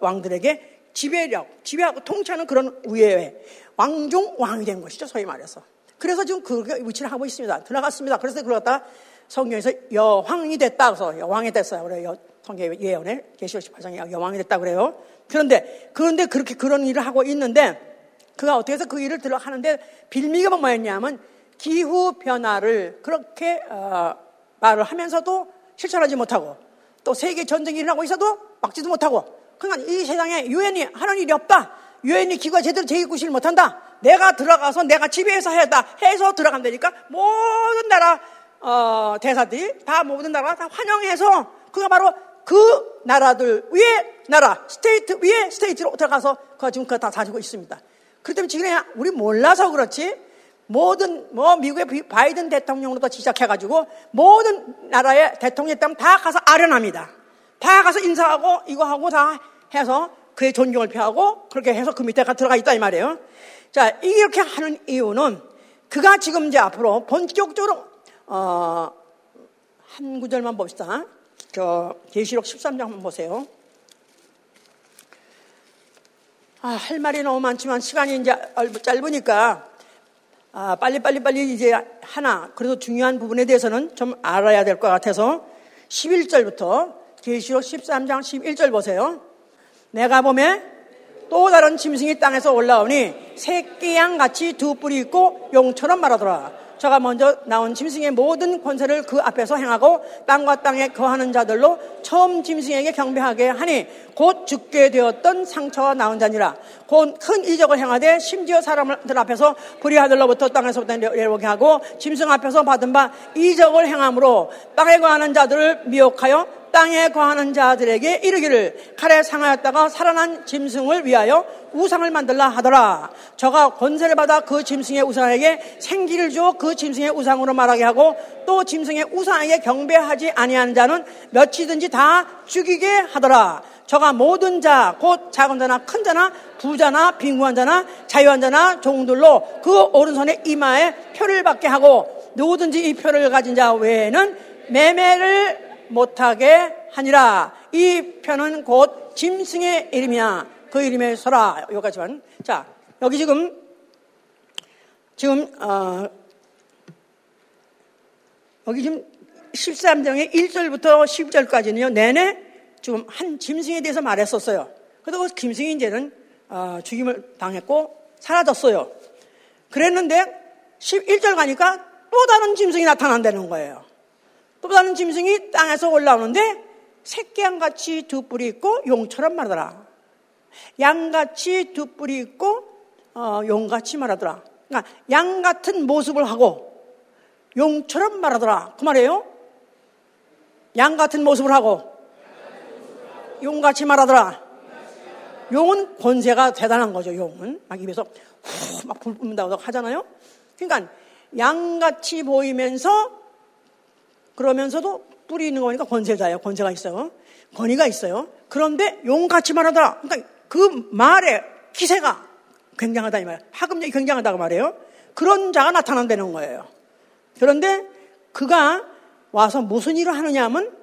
왕들에게 지배하고 통치하는 그런 위에 왕중 왕이 된 것이죠, 소위 말해서. 그래서 지금 그렇게 위치를 하고 있습니다. 들어갔습니다. 그래서 그러다 성경에서 여황이 됐다, 그래서 여왕이 됐어요. 그래요. 성경의 예언에 계시록 18장에 여왕이 됐다 그래요. 그런데 그렇게 그런 일을 하고 있는데, 그가 어떻게 해서 그 일을 들어가는데 빌미가 뭐였냐면 기후 변화를 그렇게 말을 하면서도 실천하지 못하고, 또 세계 전쟁이 일어나고 있어도 막지도 못하고, 그러니까 이 세상에 유엔이 하는 일이 없다. 유엔이 기구가 제대로 제기구실을 못한다. 내가 들어가서 내가 지배해서 해야다. 해서 들어간다니까 모든 나라 대사들이 다 모든 나라가 다 환영해서 그가 바로 그 나라들 위에 나라, 스테이트 위에 스테이트로 들어가서 그가 지금 그거 다 다지고 있습니다. 그렇기 때문에 지금 우리 몰라서 그렇지, 모든 미국의 바이든 대통령으로부터 시작해가지고 모든 나라의 대통령이 있다면 다 가서 아련합니다. 다 가서 인사하고 이거 하고 다 해서 그의 존경을 표하고 그렇게 해서 그 밑에 들어가 있다, 이 말이에요. 자, 이렇게 하는 이유는 그가 지금 이제 앞으로 본격적으로 한 구절만 봅시다. 저 계시록 13장 한번 보세요. 할 말이 너무 많지만 시간이 이제 짧으니까 빨리 이제 하나, 그래도 중요한 부분에 대해서는 좀 알아야 될 것 같아서 11절부터 계시록 13장 11절 보세요. 내가 보매 또 다른 짐승이 땅에서 올라오니 새끼 양같이 두 뿔이 있고 용처럼 말하더라. 저가 먼저 나온 짐승의 모든 권세를 그 앞에서 행하고 땅과 땅에 거하는 자들로 처음 짐승에게 경배하게 하니 곧 죽게 되었던 상처와 나온 자니라. 곧 큰 이적을 행하되 심지어 사람들 앞에서 불의 아들로부터 땅에서부터 내려오게 하고 짐승 앞에서 받은 바 이적을 행함으로 땅에 거하는 자들을 미혹하여 땅에 거하는 자들에게 이르기를 칼에 상하였다가 살아난 짐승을 위하여 우상을 만들라 하더라. 저가 권세를 받아 그 짐승의 우상에게 생기를 주어 그 짐승의 우상으로 말하게 하고 또 짐승의 우상에게 경배하지 아니하는 자는 몇이든지 다 죽이게 하더라. 저가 모든 자 곧 작은 자나 큰 자나 부자나 빈궁한 자나 자유한 자나 종들로 그 오른손에 이마에 표를 받게 하고 누구든지 이 표를 가진 자 외에는 매매를 못하게 하니라. 이 표는 곧 짐승의 이름이야. 그 이름에 서라. 여기까지만. 자, 여기 지금 13장의 1절부터 10절까지는요, 내내 지금 한 짐승에 대해서 말했었어요. 그래서 그 짐승이 이제는 죽임을 당했고 사라졌어요. 그랬는데 11절 가니까 또 다른 짐승이 나타난다는 거예요. 또 다른 짐승이 땅에서 올라오는데 새끼 양같이 두 뿔이 있고 용처럼 말하더라. 양같이 두 뿔이 있고 용같이 말하더라. 그러니까 양 같은 모습을 하고 용처럼 말하더라. 그 말이에요. 양 같은 모습을 하고 용같이 말하더라. 용은 권세가 대단한 거죠. 용은 막 입에서 막 불 뿜는다고 하잖아요. 그러니까 양같이 보이면서 그러면서도 뿔이 있는 거 보니까 권세자예요. 권세가 있어요. 권위가 있어요. 그런데 용같이 말하더라. 그러니까 그 말의 기세가 굉장하다 이 말이에요. 파급력이 굉장하다고 말이에요. 그런 자가 나타난다는 거예요. 그런데 그가 와서 무슨 일을 하느냐 하면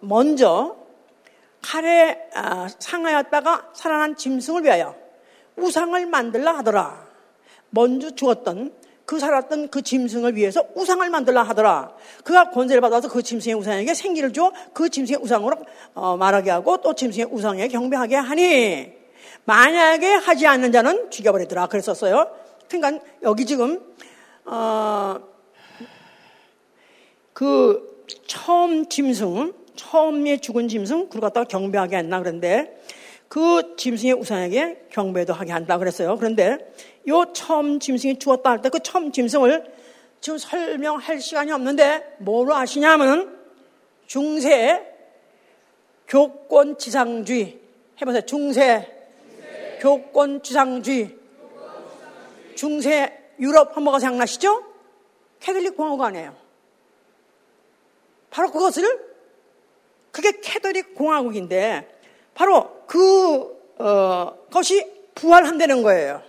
먼저 칼에 상하였다가 살아난 짐승을 위하여 우상을 만들라 하더라. 먼저 죽었던 그 살았던 그 짐승을 위해서 우상을 만들라 하더라. 그가 권세를 받아서 그 짐승의 우상에게 생기를 줘 그 짐승의 우상으로 말하게 하고 또 짐승의 우상에 경배하게 하니 만약에 하지 않는 자는 죽여버리더라. 그랬었어요. 그러니까 여기 지금 그 처음 짐승, 처음에 죽은 짐승 그걸 갖다가 경배하게 했나 그런데 그 짐승의 우상에게 경배도 하게 한다 그랬어요. 그런데 요 처음 짐승이 죽었다 할 때 그 처음 짐승을 지금 설명할 시간이 없는데 뭐로 아시냐 하면 중세 교권지상주의 해보세요. 중세. 교권지상주의. 중세 유럽 한번가 생각나시죠? 캐톨릭 공화국이에요. 바로 그것을 그게 캐톨릭 공화국인데 바로 그것이 부활한다는 거예요.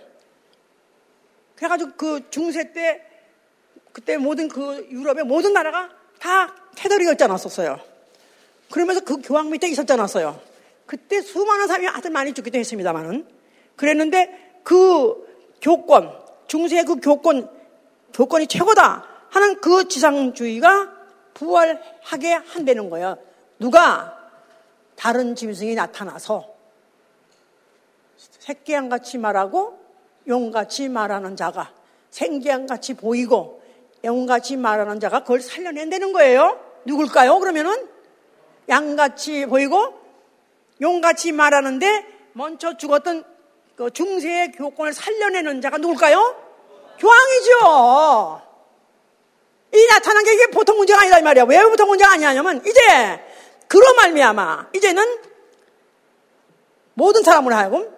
그래가지고 그 중세 때 그때 모든 그 유럽의 모든 나라가 다 캐더릭이었지 않았었어요. 그러면서 그 교황 밑에 있었지 않았어요. 그때 수많은 사람이 아주 많이 죽기도 했습니다만은 그랬는데 그 교권 중세의 그 교권이 최고다 하는 그 지상주의가 부활하게 한다는 거예요. 누가 다른 짐승이 나타나서 새끼 양같이 말하고 용같이 말하는 자가 생기 양같이 보이고 용같이 말하는 자가 그걸 살려낸다는 거예요. 누굴까요? 그러면은 양같이 보이고 용같이 말하는데 먼저 죽었던 그 중세의 교권을 살려내는 자가 누굴까요? 교황이죠. 이 나타난 게 이게 보통 문제가 아니다 이 말이야. 왜 보통 문제가 아니냐면 이제 그로 말미암아 이제는 모든 사람으로 하여금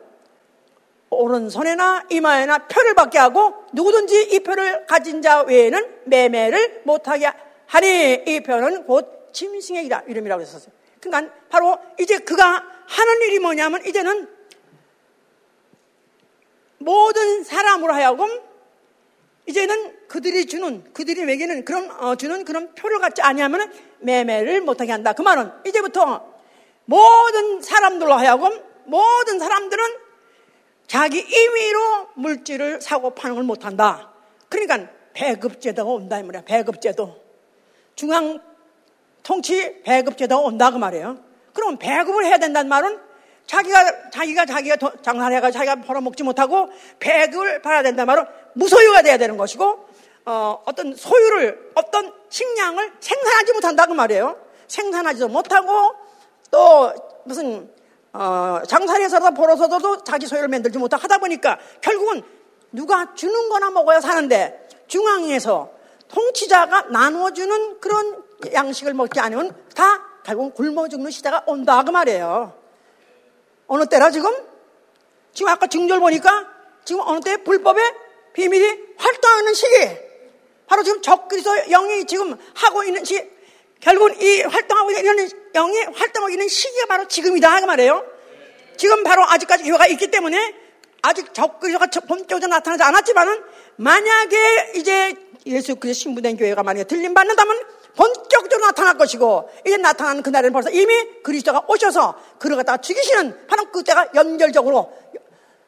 오른손에나 이마에나 표를 받게 하고 누구든지 이 표를 가진 자 외에는 매매를 못하게 하니 이 표는 곧 짐승의 이름이라고 했었어요. 그러니까 바로 이제 그가 하는 일이 뭐냐면 이제는 모든 사람으로 하여금 이제는 그들이 외에는 주는 그런 표를 갖지 아니하면 매매를 못하게 한다. 그 말은 이제부터 모든 사람들로 하여금 모든 사람들은 자기 임의로 물질을 사고 파는 걸 못한다. 그러니까 배급제도가 온다 이 말이야. 배급제도. 중앙 통치 배급제도가 온다고 말이에요. 그럼 배급을 해야 된다는 말은 자기가 장사를 해가지고 자기가 벌어먹지 못하고 배급을 받아야 된다는 말은 무소유가 돼야 되는 것이고, 어떤 소유를, 어떤 식량을 생산하지 못한다고 말이에요. 생산하지도 못하고 또 무슨 장사를 해서 벌어서도 자기 소유를 만들지 못하고 하다 보니까 결국은 누가 주는 거나 먹어야 사는데 중앙에서 통치자가 나누어주는 그런 양식을 먹지 않으면 다 결국 굶어 죽는 시대가 온다 그 말이에요. 어느 때라 지금 아까 징조를 보니까 지금 어느 때 불법의 비밀이 활동하는 시기, 바로 지금 적그리스도 영이 지금 하고 있는 시, 결국은 이 활동하고 있는 영이 활동하고 있는 시기가 바로 지금이다 그 말이에요. 지금 바로 아직까지 기회가 있기 때문에 아직 적그리스도가 본격적으로 나타나지 않았지만은 만약에 이제 예수 그리스도 신부된 교회가 만약에 들림받는다면 본격적으로 나타날 것이고, 이제 나타나는 그날에는 벌써 이미 그리스도가 오셔서 그를 갖다가 죽이시는 바로 그때가 연결적으로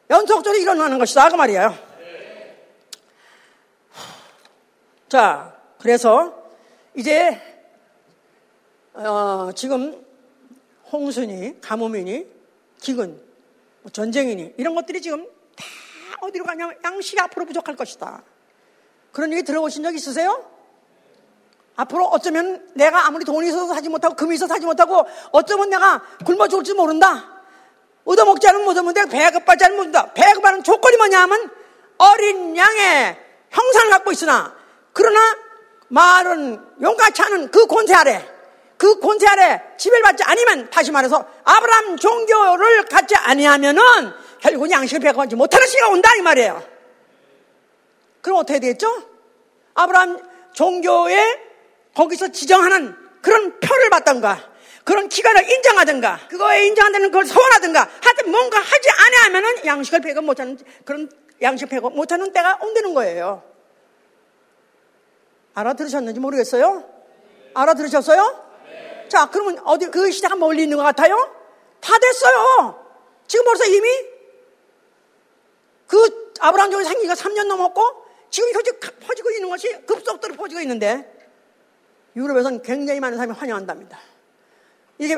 연속적으로 일어나는 것이다 그 말이에요. 자, 그래서 이제 지금 홍수니, 가뭄이니, 기근, 전쟁이니 이런 것들이 지금 다 어디로 가냐면 양식이 앞으로 부족할 것이다. 그런 얘기 들어보신 적 있으세요? 앞으로 어쩌면 내가 아무리 돈이 있어서 사지 못하고 금이 있어서 사지 못하고 어쩌면 내가 굶어 죽을지 모른다. 얻어먹지 않으면 못 얻는데 배급받지 않으면 못 얻는다. 배급하는 조건이 뭐냐 하면 어린 양의 형상을 갖고 있으나 그러나 말은 용같이 하는 그 권세 아래, 그 권세 아래 지배를 받지 않으면, 다시 말해서 아브라함 종교를 갖지 아니하면은 결국은 양식을 배급하지 못하는 시기가 온다 이 말이에요. 그럼 어떻게 되겠죠? 아브라함 종교에 거기서 지정하는 그런 표를 받던가, 그런 기간을 인정하든가, 그거에 인정한다는 걸 소원하든가, 하여튼 뭔가 하지 않으면은 양식을 배급 못하는, 그런 양식 배급 못하는 때가 온다는 거예요. 알아들으셨는지 모르겠어요? 알아들으셨어요? 네. 자, 그러면 어디, 그 시대가 멀리 있는 것 같아요? 다 됐어요. 지금 벌써 이미 그 아브라함 종이 생기가 3년 넘었고, 지금 현재 퍼지고 있는 것이 급속도로 퍼지고 있는데, 유럽에서는 굉장히 많은 사람이 환영한답니다. 이게,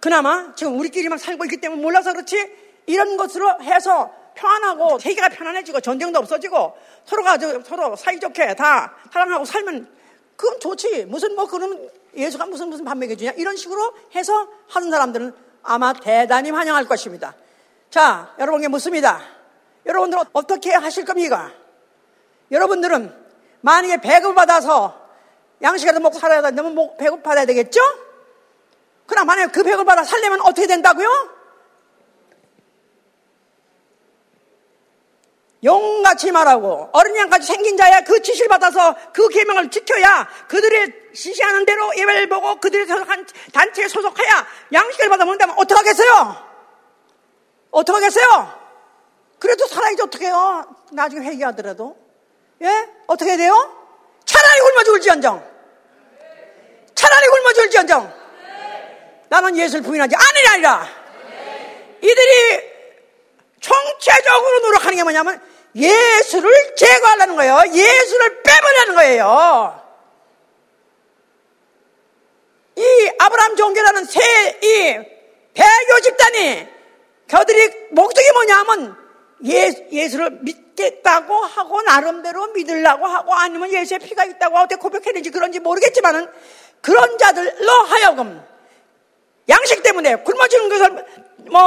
그나마 지금 우리끼리만 살고 있기 때문에 몰라서 그렇지, 이런 것으로 해서 편안하고 세계가 편안해지고 전쟁도 없어지고 서로가 서로 사이좋게 다 사랑하고 살면 그건 좋지. 무슨 뭐 그런 예수가 무슨 밥 먹여주냐 이런 식으로 해서 하는 사람들은 아마 대단히 환영할 것입니다. 자, 여러분께 묻습니다. 여러분들은 어떻게 하실 겁니까? 여러분들은 만약에 배급 받아서 양식이라도 먹고 살아야 된다면 배급 받아야 되겠죠? 그러나 만약에 그 배급 받아 살려면 어떻게 된다고요? 용같이 말하고 어린 양같이 생긴 자야 그 지시를 받아서 그 계명을 지켜야 그들의 지시하는 대로 예배를 보고 그들의 소속한 단체에 소속해야 양식을 받아 먹는다면 어떡하겠어요? 어떡하겠어요? 그래도 살아야지 어떡해요? 나중에 회개하더라도. 예? 어떻게 해야 돼요? 차라리 굶어 죽을지언정. 차라리 굶어 죽을지언정. 나는 예수를 부인하지 아니라. 이들이 총체적으로 노력하는 게 뭐냐면 예수를 제거하려는 거예요. 예수를 빼버리려는 거예요. 이 아브라함 종교라는 이 배교 집단이 그들이 목적이 뭐냐면 예수를 믿겠다고 하고 나름대로 믿으려고 하고 아니면 예수의 피가 있다고 어떻게 고백했는지 그런지 모르겠지만은 그런 자들로 하여금 양식 때문에 굶어 죽는 것을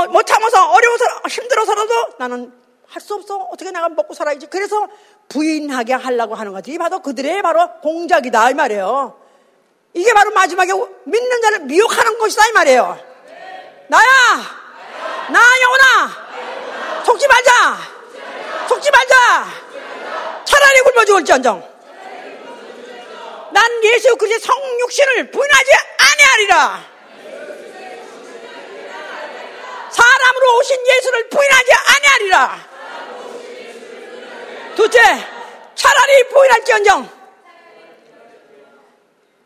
못 참아서 어려워서 힘들어서라도 나는 할 수 없어. 어떻게 내가 먹고 살아야지. 그래서 부인하게 하려고 하는 거지. 이 바로 그들의 바로 공작이다 이 말이에요. 이게 바로 마지막에 믿는 자를 미혹하는 것이다 이 말이에요. 나야, 나 영혼아, 속지 말자, 속지 말자. 차라리 굶어 죽을지언정. 난 예수 그리스도의 성육신을 부인하지 아니하리라. 사람으로 오신 예수를 부인하지 아니하리라. 둘째, 차라리 부인할지언정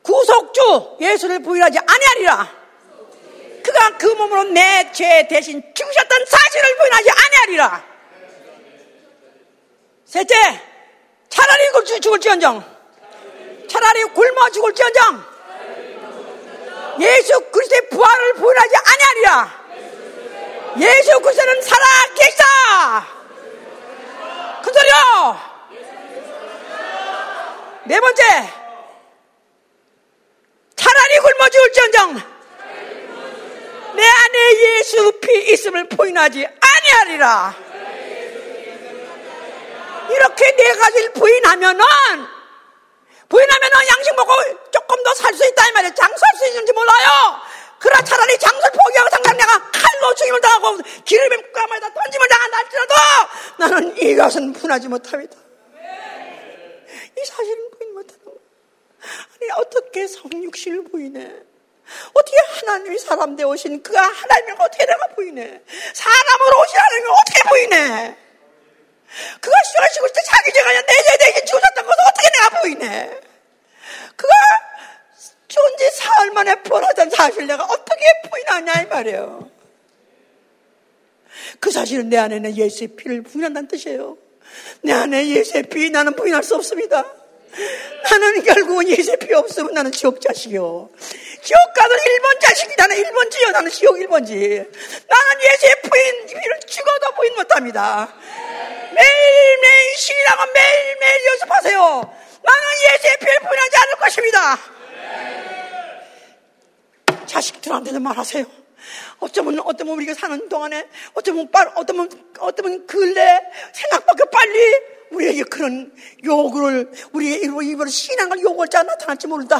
구속주 예수를 부인하지 아니하리라. 그가 그 몸으로 내 죄 대신 죽으셨던 사실을 부인하지 아니하리라. 셋째, 차라리 죽을지언정, 차라리 굶어 죽을지언정 예수 그리스도의 부활을 부인하지 아니하리라. 예수 그리스도는 살아 계시다. 큰 소리요. 네 번째, 차라리 굶어 죽을지언정 내 안에 예수 피 있음을 부인하지 아니하리라. 이렇게 네 가지를 부인하면은 양식 먹고 조금 더 살 수 있다 이 말이야. 장 살 수 있는지 몰라요. 그러나 차라리 장수를 포기하고 당장 내가 칼로 죽임을 당하고 기름에 까마에다 던짐을 당한다 할지라도 나는 이것은 분하지 못합니다. 이 사실은 부인 못하는 거야. 아니 어떻게 성육신을 부인해? 어떻게 하나님이 사람 되어오신 그가 하나님을 어떻게 내가 부인해? 사람으로 오신 하나님을 어떻게 부인해? 그가 시원시고 있을 때 자기 죄가 아니라 내 죄 대신 죽으셨던 것을 어떻게 내가 부인해? 그가 죽은 지 사흘 만에 벌어진 사실 내가 어떻게 부인하냐 이 말이에요. 그 사실은 내 안에는 예수의 피를 부인한다는 뜻이에요. 내 안에 예수의 피 나는 부인할 수 없습니다. 나는 결국은 예수의 피 없으면 나는 지옥 자식이요. 지옥 가는 일본 자식이 나는 일본지요. 나는 지옥 일본지. 나는 예수의 피를 죽어도 부인 못합니다. 매일매일 신이라고 매일매일 연습하세요. 나는 예수의 피를 부인하지 않을 것입니다. 자식들한테도 말하세요. 어쩌면 우리가 사는 동안에 어쩌면 근래 생각밖에 빨리 우리에게 그런 요구를 우리의 입으로 신앙을 요구할 자 나타날지 모른다.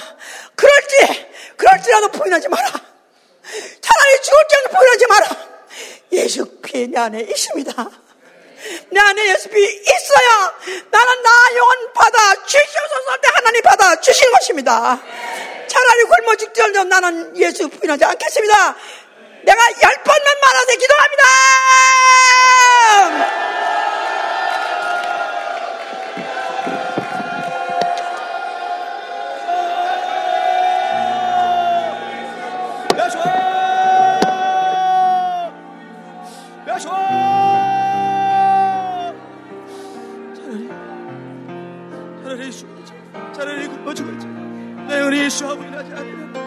그럴지라도 부인하지 마라. 차라리 죽을지라도 부인하지 마라. 예수 피 내 안에 있습니다. 내 안에 예수 피 있어야 나는 나 영혼 받아 주시옵소서 때 하나님 받아 주신 것입니다. 차라리 굶어 죽지언정 나는 예수 부인하지 않겠습니다. 내가 10번만 말하세요. 기도합니다. 차라리 굶어 죽을지 내 영혼이 예수와 부인하지 아니하리라.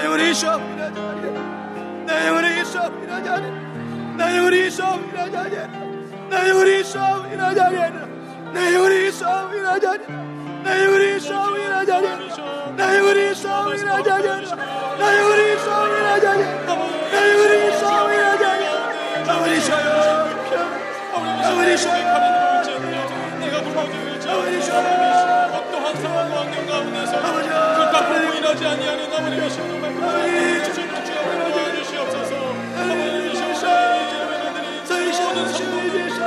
내 영혼이 예수와 부인하지 아니하리라. 나 영혼이 싸움이라지 않으라. 나 영혼이 싸움이라지 않으라. 나 영혼이 싸움이라지 않으라. 나 영혼이 싸움이라지 않으라. 나 영혼이 싸움이라지 않으라. 나 영혼이 싸움이라지 않으라. 나 영혼이 싸움이라지 않으라. 나 영혼이 싸움이라지 않으라. 나머지 싸움 나머지 싸움 내가 불러주는 나머지 싸움 어떠한 상황과 환경 가운데서 그가 부인하지 아니하는 나머지 가슴을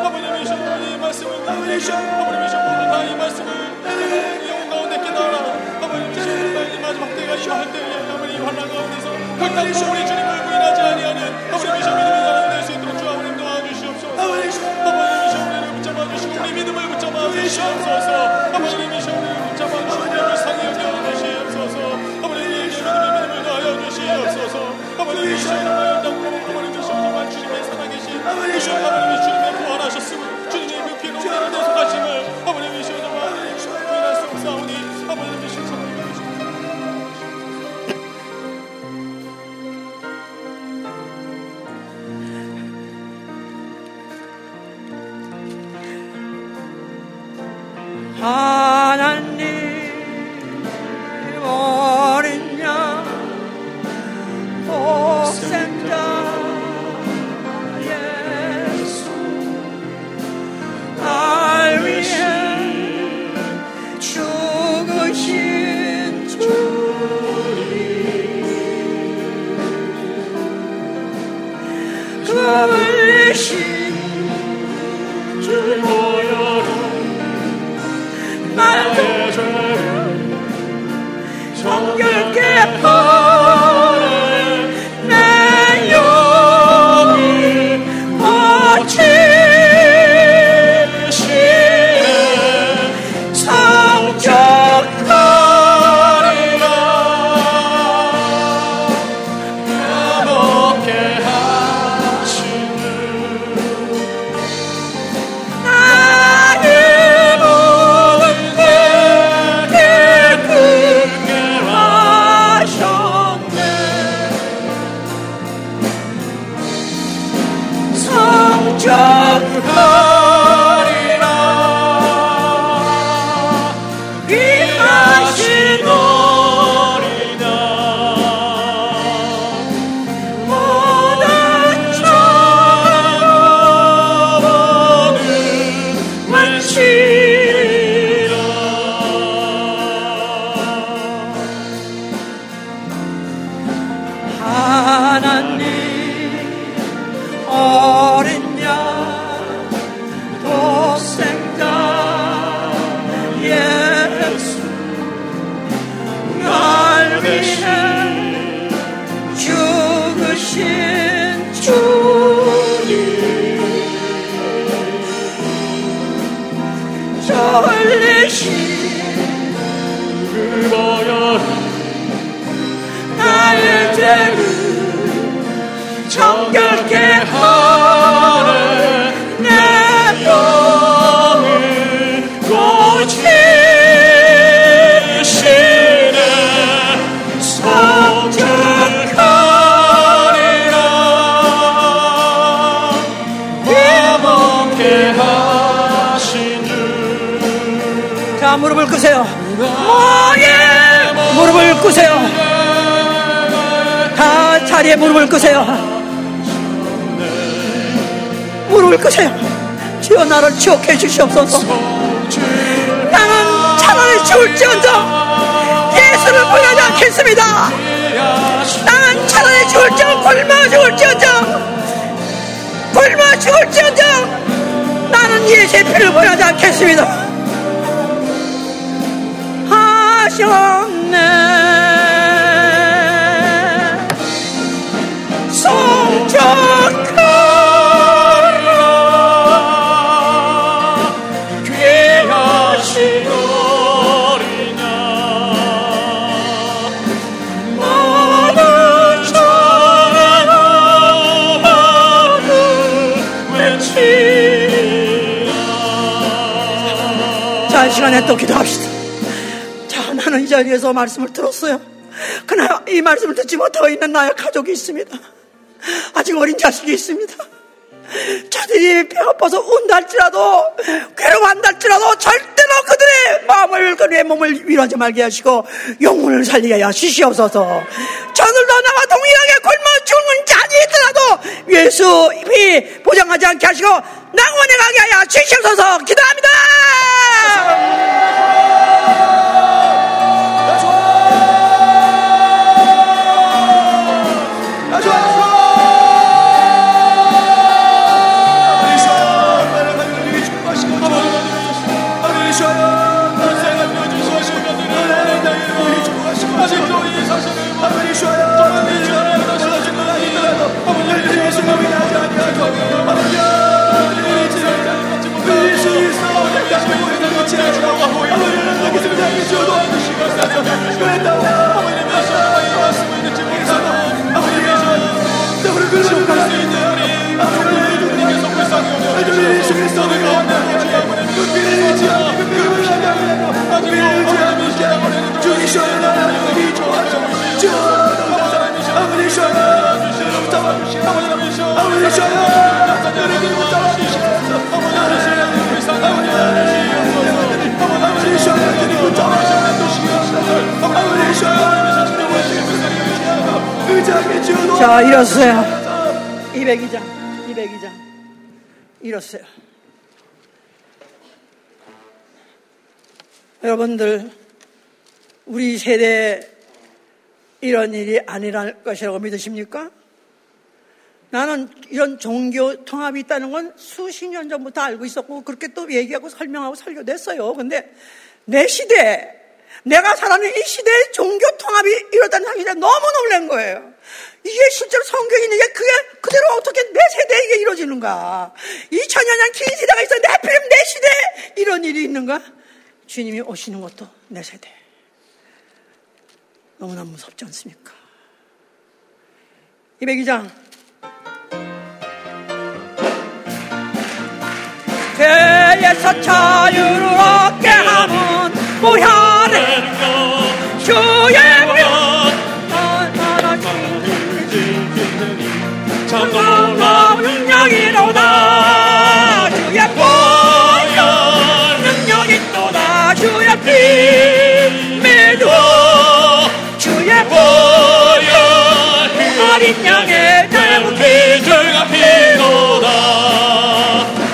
아버님의 셔이 말씀을 아버님의 셔보는 나이 말씀을 영혼 가운데 깨달아 아버님의 마지막 때가 시험할 때에 아버님 환란 가운데서 극단의 우리 주님을 부인하지 아니하는 아버님의 셔를 낼수 있도록 주 아버님 도와주시옵소서. 아버님의 셔를 붙잡아주시고 우리 믿음을 붙잡아주시옵소서. 아버님의 셔를 붙잡아주시고 우리를 상히 여겨주시옵소서. 아버님의 셔를 믿음을 도와주시옵소서. 아버님의 셔를 아버님의 셔를 주님의 살아계신 아버님의 셔를 하셨음을 주님의 피로 우리를 대속하심을 아버님의 시원한 아버님의 시원한 성사오니 아버님의 시원한 하나님 어린 양 복생자 show. 돌리신 그 보혈이 나의 죄를 정결케 하네. 내 영을 고치시네. 성적하리라 회복케 하신 주. 자, 무릎을 꿇으세요. 무릎을 꿇으세요. 다 자리에 무릎을 꿇으세요. 무릎을 끄세요. 주여 나를 지옥해 주시옵소서. 나는 차라리 죽을지언정 예수를 부인하지 않겠습니다. 나는 차라리 죽을지언정 굶어 죽을지언정 나는 예수의 피를 부인하지 않겠습니다. 하셨네 성적한 시간에 또 기도합시다. 자, 나는 이 자리에서 말씀을 들었어요. 그러나 이 말씀을 듣지 못하고 있는 나의 가족이 있습니다. 아직 어린 자식이 있습니다. 저들이 배 아파서 운다 할지라도 괴로워한다 할지라도 절대로 그들의 마음을 그들의 몸을 위로하지 말게 하시고 영혼을 살리게 하시시옵소서. 저들도 나와 동일하게 굶어 죽는 자니 있더라도 예수 피 보장하지 않게 하시고 낙원에 가게 하여 주시옵소서. 기도합니다. 자, 일어서세요. 202장 일어서세요. 여러분들, 우리 세대에 이런 일이 아니랄 것이라고 믿으십니까? 나는 이런 종교 통합이 있다는 건 수십 년 전부터 알고 있었고 그렇게 또 얘기하고 설명하고 설교도 했어요. 근데 내 시대에, 내가 살아가는 이 시대에 종교 통합이 이렇다는 사실에 너무 놀란 거예요. 이게 실제로 성경에 있는 게 그게 그대로 어떻게 내 세대에 이게 이루어지는가? 2000년 양 긴 세대가 있었는데 하필이면 내 시대에 이런 일이 있는가? 주님이 오시는 것도 내 세대. 너무나 무섭지 않습니까? 202장 죄에서 자유를 얻게 하면 보혈의 주의 보혈 하나하나 지키니 참 놀라운 능력이로다. 주의 보혈 능력이 또다. 주의 피 믿어 주의 보혈 어린 양의 대물이 죄가 피로다.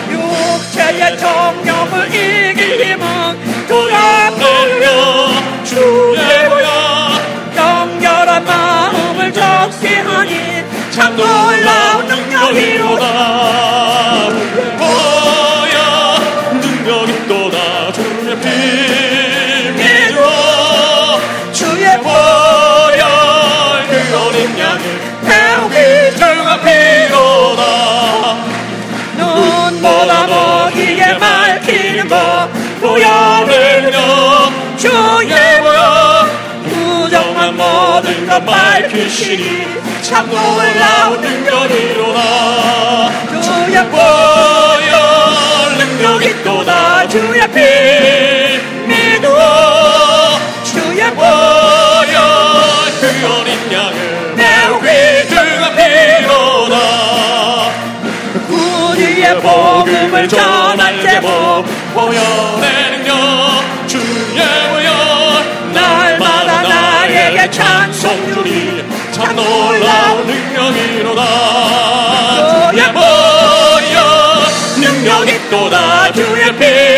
육체의 정욕을 이기면 돌아보려 주의 보혈 영결한 마음을 적게 하니 참 놀라운 능력이로다. 주의 보혈 능력이 또다. 주의 피로 주의 보혈 그 어린 양을 태우기 죄가 피로다. 눈보다 먹이게 밝히는 법 주여 불명 주의 보여 부정한 모든 것 밝히시니 참 놀라운 능력이로다. 주의 보여 능력 있도다. 주의 빛미도 주의 보여 그 어린 양을 내 귀중한 피로다. 우리의 복음을 전할 제목 보여 내 능력 주의 보여 날마다 나에게 찬송주리 참 놀라운 능력이로다. 주의 보여 능력 있도다. 주의 빛